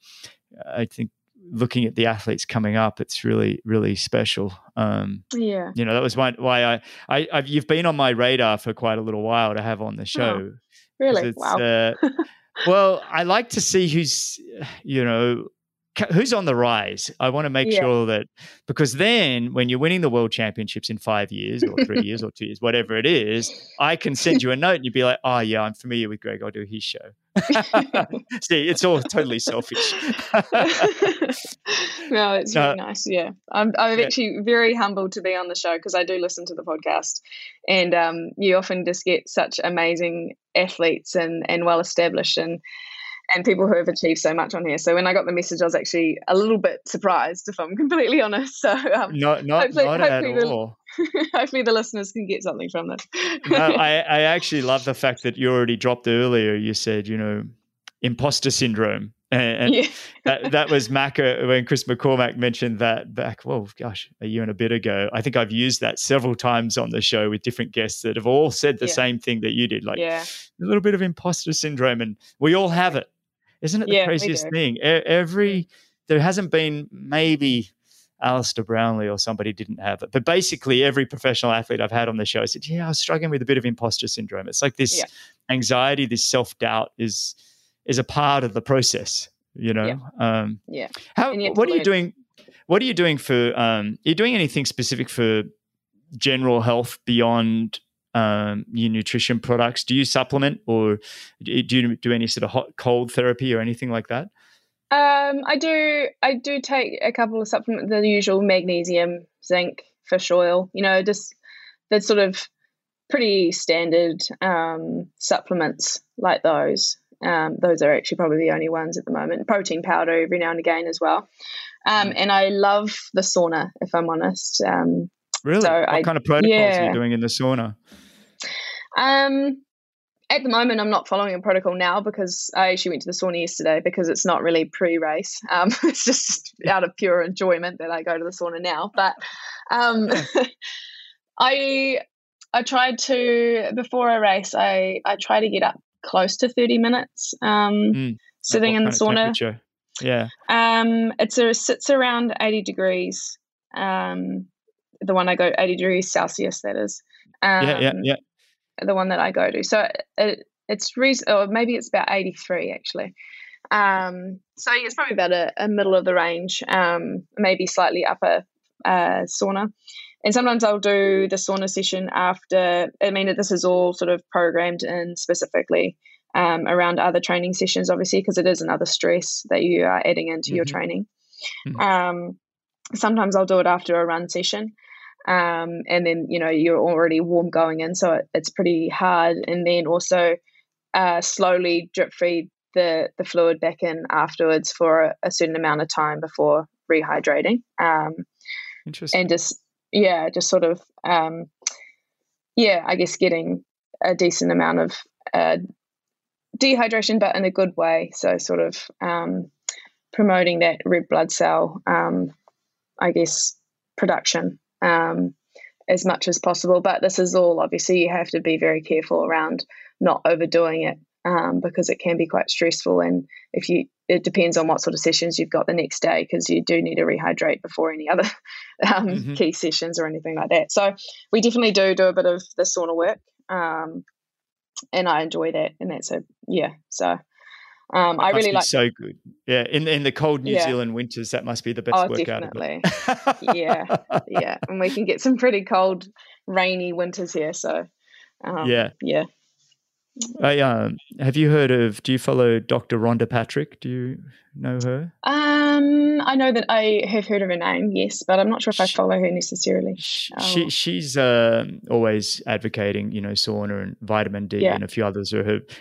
think looking at the athletes coming up, it's really, really special. You know, that was why I've you've been on my radar for quite a little while to have on the show. Oh, really? Wow. Well, I like to see who's on the rise. I want to make sure that, because then when you're winning the world championships in 5 years or 3 years or 2 years, whatever it is, I can send you a note and you'd be like, oh yeah, I'm familiar with Greg. I'll do his show. See, it's all totally selfish. No, it's really nice. Yeah. I'm actually very humbled to be on the show because I do listen to the podcast, and you often just get such amazing athletes and well-established and people who have achieved so much on here. So when I got the message, I was actually a little bit surprised, if I'm completely honest. So hopefully not at all. Hopefully the listeners can get something from this. No, I actually love the fact that you already dropped earlier. You said, you know, imposter syndrome. And that was Macca, when Chris McCormack mentioned that back, a year and a bit ago. I think I've used that several times on the show with different guests that have all said the same thing that you did, like a little bit of imposter syndrome. And we all have it. Isn't it the craziest thing? There hasn't been, maybe Alistair Brownlee or somebody didn't have it, but basically every professional athlete I've had on the show said, I was struggling with a bit of imposter syndrome. It's like this anxiety, this self-doubt is a part of the process, you know? What are you doing for, are you doing anything specific for general health beyond your nutrition products? Do you supplement, or do you do any sort of hot cold therapy or anything like that? I do take a couple of supplements, the usual magnesium, zinc, fish oil, you know, just the sort of pretty standard supplements like those. Those are actually probably the only ones at the moment. Protein powder every now and again as well. And I love the sauna, if I'm honest. Really? So what kind of protocols are you doing in the sauna? At the moment, I'm not following a protocol now because I actually went to the sauna yesterday because it's not really pre-race. It's just out of pure enjoyment that I go to the sauna now. But I tried to, before a race, I try to get up close to 30 minutes sitting in the sauna. Yeah. It sits around 80 degrees. The one I go, 80 degrees Celsius, that is. The one that I go to. So maybe it's about 83 actually. So it's probably about a middle of the range, maybe slightly upper sauna. And sometimes I'll do the sauna session after. I mean, this is all sort of programmed in specifically around other training sessions, obviously, because it is another stress that you are adding into your training. Sometimes I'll do it after a run session. And then, you know, you're already warm going in, so it's pretty hard. And then also slowly drip feed the fluid back in afterwards for a certain amount of time before rehydrating. Interesting. And I guess getting a decent amount of dehydration, but in a good way. So sort of promoting that red blood cell, production. As much as possible, but this is all obviously you have to be very careful around not overdoing it because it can be quite stressful, and it depends on what sort of sessions you've got the next day, because you do need to rehydrate before any other key sessions or anything like that. So we definitely do a bit of the sauna work, and I enjoy that, and that's I really like. So good, yeah. In the cold New Zealand winters, that must be the best workout. Definitely, yeah. And we can get some pretty cold, rainy winters here. So, have you heard of? Do you follow Dr. Rhonda Patrick? Do you know her? I know that I have heard of her name, yes, but I'm not sure if I follow her necessarily. She's always advocating, you know, sauna and vitamin D and a few others.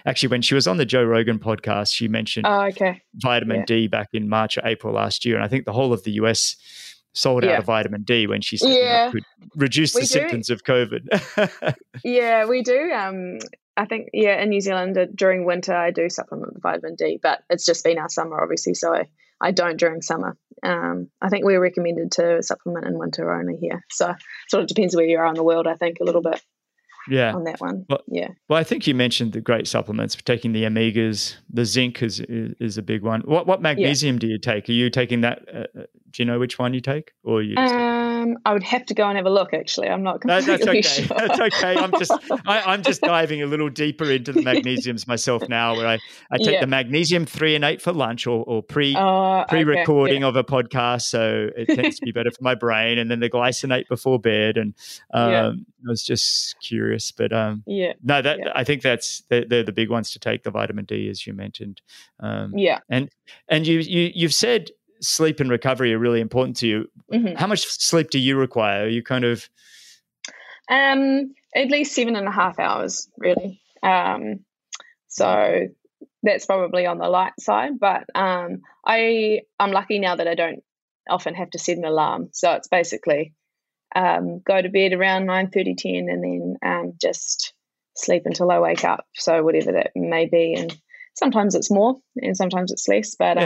Actually, when she was on the Joe Rogan podcast, she mentioned vitamin D back in March or April last year, and I think the whole of the US sold out of vitamin D when she said that could reduce the symptoms of COVID. We do. I think, in New Zealand during winter, I do supplement with vitamin D, but it's just been our summer, obviously, so I don't during summer. I think we're recommended to supplement in winter only here. So it sort of depends where you are in the world, I think, a little bit on that one. Well, I think you mentioned the great supplements, taking the Omegas, the zinc is a big one. What magnesium do you take? Are you taking that? Do you know which one you take? Or you just I would have to go and have a look. Actually, I'm not completely sure. That's okay. I'm just diving a little deeper into the magnesiums myself now. Where I take the magnesium 3 and 8 for lunch, or pre-recording of a podcast, so it tends to be better for my brain. And then the glycinate before bed. And I was just curious, but I think that's they're the big ones to take. The vitamin D, as you mentioned. And you've said sleep and recovery are really important to you. How much sleep do you require? Are you kind of at least 7.5 hours, really. So that's probably on the light side, but I'm lucky now that I don't often have to set an alarm. So it's basically go to bed around 9:30, 10, and then just sleep until I wake up. So whatever that may be, and sometimes it's more and sometimes it's less, but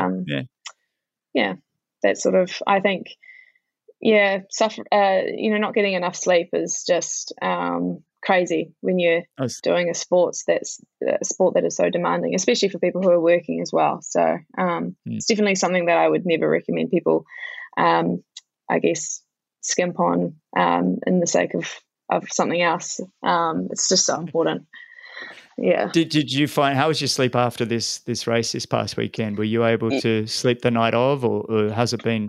that sort of, I think, not getting enough sleep is just crazy when you're doing a sport that is so demanding, especially for people who are working as well. So it's definitely something that I would never recommend people, skimp on in the sake of something else. It's just so important. Yeah. Did you find, how was your sleep after this race this past weekend? Were you able to sleep the night of, or has it been?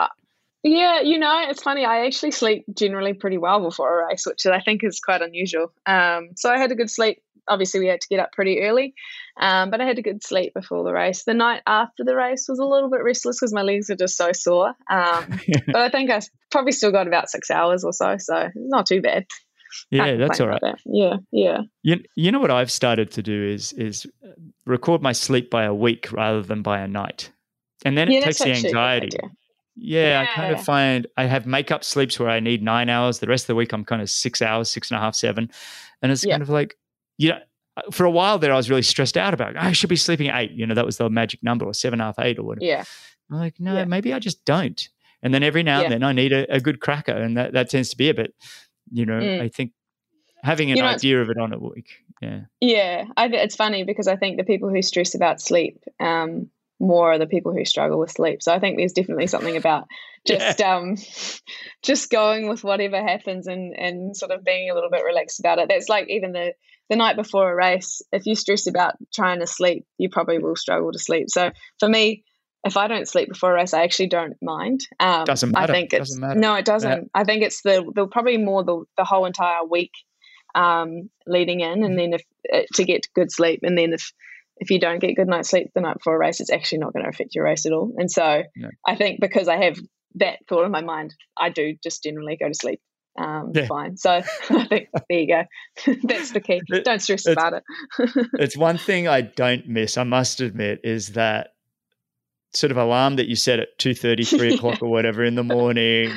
It's funny. I actually sleep generally pretty well before a race, which I think is quite unusual. So I had a good sleep. Obviously, we had to get up pretty early, but I had a good sleep before the race. The night after the race was a little bit restless because my legs are just so sore. But I think I probably still got about 6 hours or so, so not too bad. Yeah, that's all right. Yeah. You know what I've started to do is record my sleep by a week rather than by a night. And then it takes the anxiety. Yeah, I kind of find I have makeup sleeps where I need 9 hours. The rest of the week, I'm kind of 6 hours, 6.5, 7. And it's kind of like, you know, for a while there, I was really stressed out about it. I should be sleeping 8. You know, that was the magic number, or 7.5, 8 or whatever. Yeah. I'm like, no, maybe I just don't. And then every now and then I need a good cracker. And that tends to be a bit, you know, I think having an idea of it on a week. Yeah. Yeah. It's funny because I think the people who stress about sleep, more are the people who struggle with sleep. So I think there's definitely something about just going with whatever happens and sort of being a little bit relaxed about it. That's like even the night before a race, if you stress about trying to sleep, you probably will struggle to sleep. So for me, if I don't sleep before a race, I actually don't mind. Doesn't matter. I think it's, doesn't matter. No, it doesn't. Yeah. I think it's the probably more the whole entire week leading in, and then if to get good sleep, and then if you don't get good night's sleep the night before a race, it's actually not going to affect your race at all. And so I think because I have that thought in my mind, I do just generally go to sleep fine. So I think there you go. That's the key. Don't stress about it. It's one thing I don't miss, I must admit, is that sort of alarm that you set at 2:30, 3 o'clock or whatever in the morning,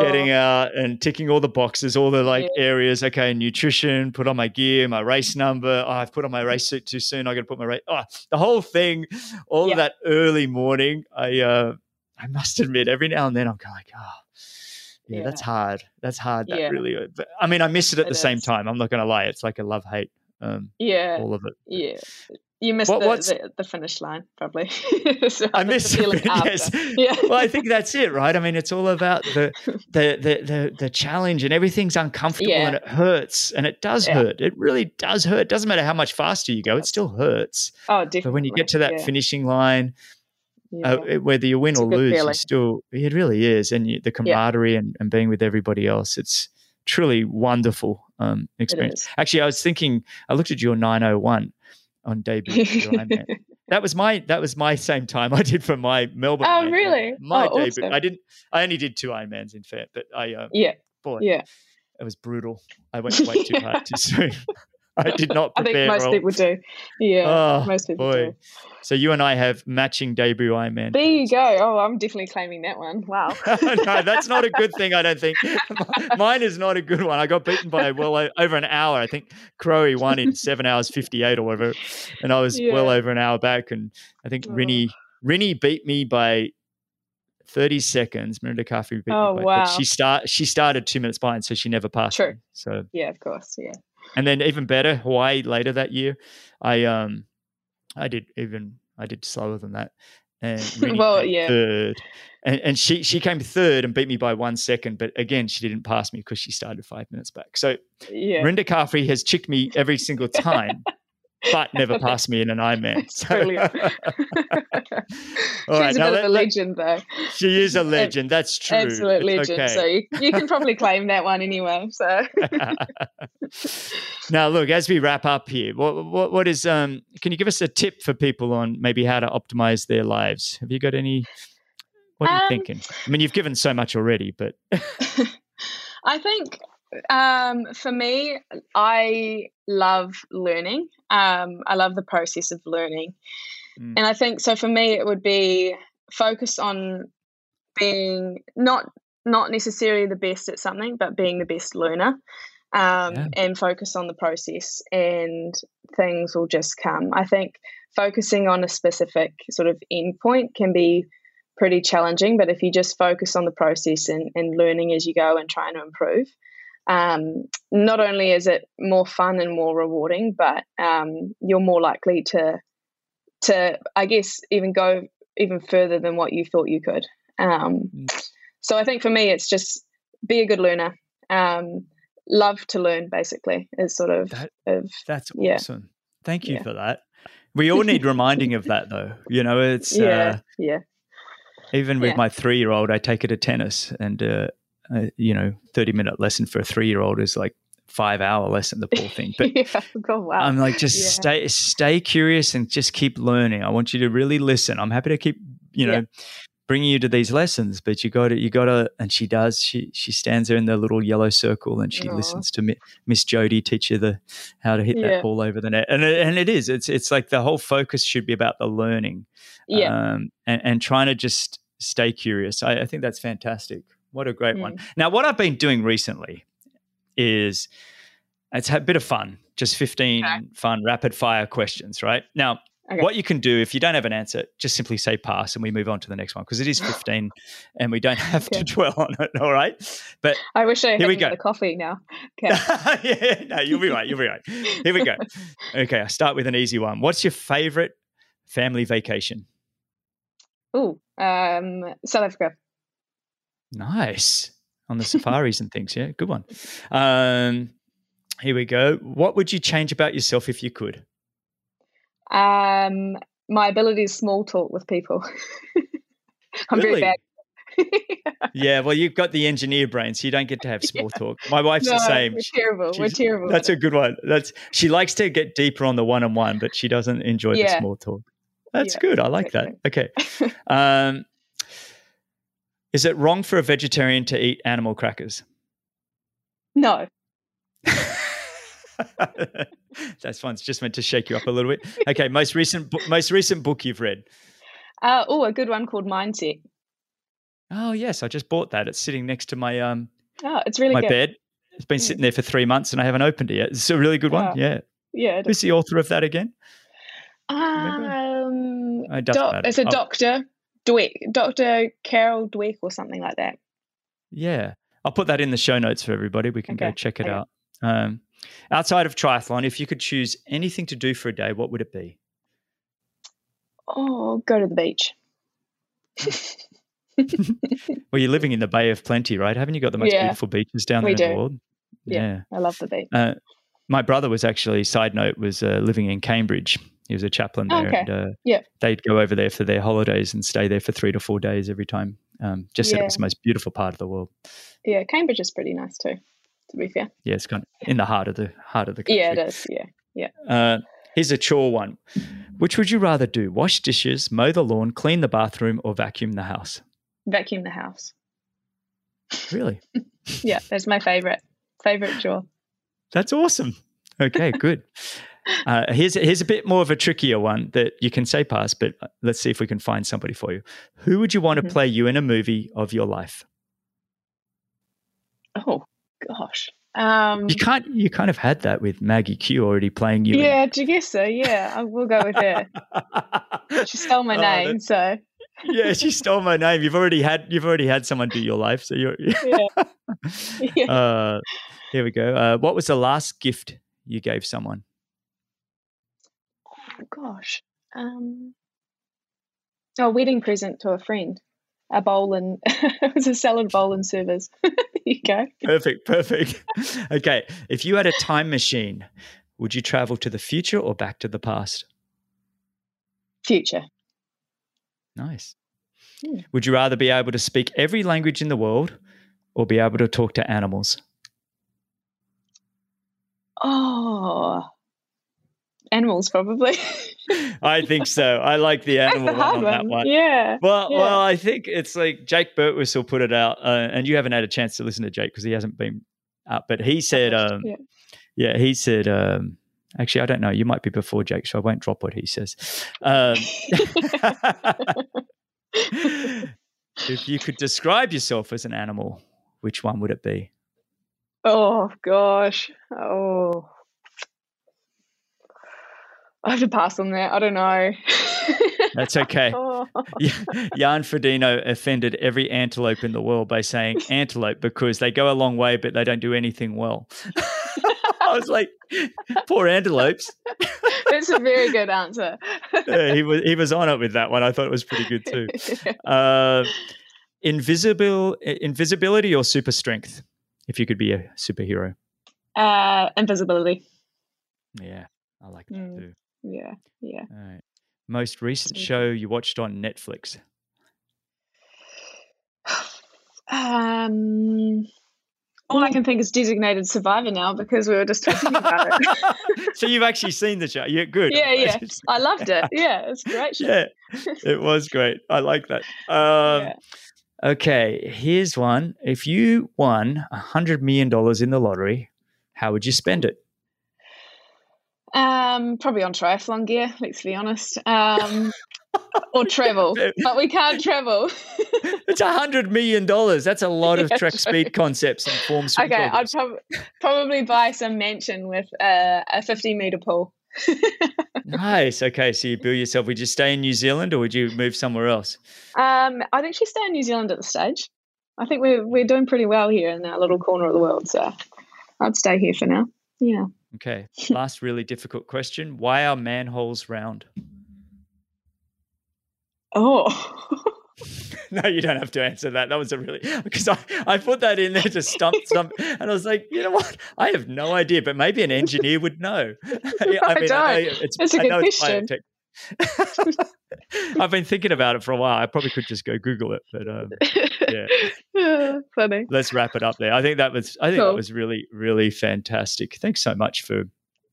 getting out and ticking all the boxes, all the areas. Okay, nutrition, put on my gear, my race number. Oh, I've put on my race suit too soon. I got to put my race. Oh, the whole thing, all of that early morning. I must admit, every now and then I'm like, that's hard. That's hard. That really. But, I mean, I miss it at the same time. I'm not going to lie. It's like a love hate. All of it. Yeah. You missed the finish line, probably. So I missed it. Yes. Yeah. Well, I think that's it, right? I mean, it's all about the challenge, and everything's uncomfortable and it hurts, and it does hurt. It really does hurt. It doesn't matter how much faster you go; it still hurts. Oh, definitely. But when you get to that finishing line, whether you win or lose, it really is, and the camaraderie and being with everybody else, it's truly wonderful experience. Actually, I was thinking, I looked at your 9:01. On debut, that was my same time I did for my Melbourne. Oh, Ironman. Really? My debut. Awesome. I only did 2 Ironmans in fact, but I it was brutal. I went way too hard too soon. I did not prepare. I think most people do. Yeah, most people do. So you and I have matching debut Ironman. There you go. Oh, I'm definitely claiming that one. Wow. No, that's not a good thing, I don't think. Mine is not a good one. I got beaten by over an hour. I think Crowe won in 7 hours 58 or whatever, and I was well over an hour back. And I think Rinnie beat me by 30 seconds. Miranda Caffey beat me by, wow. But she started 2 minutes behind, so she never passed. True. Me, so yeah, of course, yeah. And then even better, Hawaii later that year, I did slower than that. And Rini came third. And she came third and beat me by 1 second, but again, she didn't pass me because she started 5 minutes back. So Rinda Caffrey has chicked me every single time, but never passed me in an Ironman. So. Brilliant. All right, she's a bit of a legend, though. She is a legend. That's true. Absolute legend. Okay. So you can probably claim that one anyway. So now, look, as we wrap up here, what is? Can you give us a tip for people on maybe how to optimize their lives? Have you got any? What are you thinking? I mean, you've given so much already, but I think. For me, I love learning. I love the process of learning. And I think, so for me, it would be focus on being not necessarily the best at something, but being the best learner, and focus on the process, and things will just come. I think focusing on a specific sort of endpoint can be pretty challenging, but if you just focus on the process and learning as you go and trying to improve, not only is it more fun and more rewarding, but you're more likely to I guess even go even further than what you thought you could. So I think for me, it's just be a good learner, love to learn, basically, is sort of that's awesome. Thank you for that. We all need reminding of that, though. You know, it's even with my 3-year-old, I take her to tennis, and 30-minute lesson for a 3-year-old is like 5-hour lesson, the poor thing. But I'm like, just stay curious and just keep learning. I want you to really listen. I'm happy to keep, bringing you to these lessons, but you got to, and she does, she stands there in the little yellow circle and she listens to Miss Jody teach her how to hit that ball over the net. And it's like the whole focus should be about the learning and trying to just stay curious. I think that's fantastic. What a great one. Now, what I've been doing recently is it's a bit of fun, just 15 fun rapid fire questions, right? Now, what you can do if you don't have an answer, just simply say pass and we move on to the next one, because it is 15 and we don't have to dwell on it, all right? But I wish I had the coffee now. Okay. You'll be right. Here we go. Okay, I'll start with an easy one. What's your favourite family vacation? Ooh, South Africa. Nice. On the safaris and things, yeah, good one. Here we go. What would you change about yourself if you could? My ability to small talk with people. I'm really? Very bad. Yeah, well, you've got the engineer brain, so you don't get to have small talk. My wife's the same. We're terrible. That's a good one. She likes to get deeper on the one-on-one, but she doesn't enjoy the small talk. That's good. I like that. Okay. Is it wrong for a vegetarian to eat animal crackers? No. That's fun. It's just meant to shake you up a little bit. Okay, most recent book you've read? A good one called Mindset. Oh yes, I just bought that. It's sitting next to my it's really good. Bed. It's been sitting there for 3 months and I haven't opened it yet. It's a really good one. Yeah. Yeah. Who's the author of that again? It's a Dr. Dweck, Dr. Carol Dweck or something like that. Yeah. I'll put that in the show notes for everybody. We can go check it out. Outside of triathlon, if you could choose anything to do for a day, what would it be? Oh, go to the beach. Well, you're living in the Bay of Plenty, right? Haven't you got the most beautiful beaches down there in the world? Yeah, I love the beach. My brother was actually, side note, was living in Cambridge. He was a chaplain there. Okay. And they'd go over there for their holidays and stay there for 3 to 4 days every time. Just said it was the most beautiful part of the world. Yeah, Cambridge is pretty nice too, to be fair. Yeah, it's kind of in the heart of the country. Yeah, it is. Yeah. Here's a chore one. Which would you rather do? Wash dishes, mow the lawn, clean the bathroom, or vacuum the house? Vacuum the house. Really? Yeah, that's my favorite chore. That's awesome. Okay, good. Here's a bit more of a trickier one that you can say pass, but let's see if we can find somebody for you. Who would you want to play you in a movie of your life? Oh, gosh. You kind of had that with Maggie Q already playing you. Yeah, I guess so. Yeah, I will go with her. She stole my name, so. Yeah, she stole my name. You've already had someone do your life, so you're. Yeah. Here we go. What was the last gift you gave someone? Oh, gosh. A wedding present to a friend. A bowl and it was a salad bowl and servers. There you go. Perfect. Okay. If you had a time machine, would you travel to the future or back to the past? Future. Nice. Yeah. Would you rather be able to speak every language in the world or be able to talk to animals? Oh, animals probably. I think so. I like the animal one on that one. Yeah. Well, I think it's like Jake Birtwistle put it out, and you haven't had a chance to listen to Jake because he hasn't been up. But he said, actually, I don't know. You might be before Jake, so I won't drop what he says. If you could describe yourself as an animal, which one would it be? Oh, gosh. Oh. I have to pass on that. I don't know. That's okay. Jan Frodeno offended every antelope in the world by saying antelope because they go a long way, but they don't do anything well. I was like, poor antelopes. That's a very good answer. Yeah, he was on it with that one. I thought it was pretty good too. Invisibility or super strength, if you could be a superhero? Invisibility. Yeah, I like that too. Yeah. All right. Most recent show you watched on Netflix? All I can think is Designated Survivor now because we were just talking about it. So you've actually seen the show. Yeah, good. Yeah, yeah. I loved it. Yeah, it's a great show. Yeah, it was great. I like that. Yeah. Okay, here's one. If you won $100 million in the lottery, how would you spend it? Probably on triathlon gear, let's be honest. Or travel, but we can't travel. It's $100 million. That's a lot of Trek speed concepts and forms. Okay, I'd probably buy some mansion with a 50-meter pool. Nice. Okay, so you bill yourself. Would you stay in New Zealand or would you move somewhere else? I'd actually stay in New Zealand at the stage. I think we're doing pretty well here in our little corner of the world, so I'd stay here for now. Yeah. Okay. Last really difficult question: why are manholes round? Oh. No, you don't have to answer that. That was a really, because I put that in there to stump, and I was like, you know what? I have no idea, but maybe an engineer would know. I mean, I know it's a good question. I've been thinking about it for a while. I probably could just go Google it, but yeah. Funny. Let's wrap it up there. I think that was really, really fantastic. Thanks so much for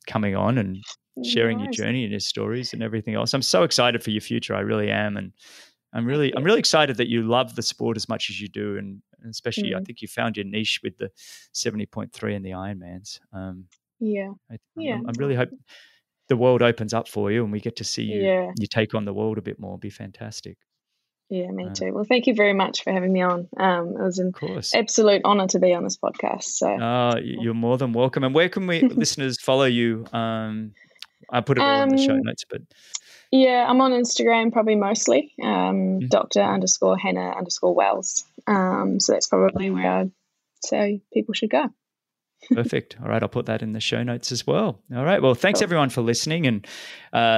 coming on and sharing your journey and your stories and everything else. I'm so excited for your future. I really am, and I'm really excited that you love the sport as much as you do, and especially I think you found your niche with the 70.3 and the Ironmans. I really hope the world opens up for you and we get to see you. You take on the world a bit more. It'd be fantastic. Yeah, me too. Well, thank you very much for having me on. It was an absolute honor to be on this podcast. So you're more than welcome. And where can we listeners follow you? I put it all in the show notes, but yeah, I'm on Instagram probably mostly. Dr._Hannah_Wells. So that's probably where I'd say people should go. Perfect. All right. I'll put that in the show notes as well. All right. Well, thanks everyone for listening, and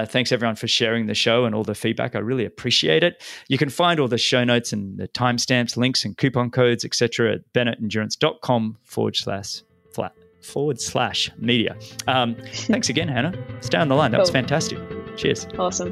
thanks everyone for sharing the show and all the feedback. I really appreciate it. You can find all the show notes and the timestamps, links and coupon codes, etc. at BennettEndurance.com /media. Thanks again, Hannah. Stay on the line. That was fantastic. Cheers. Awesome.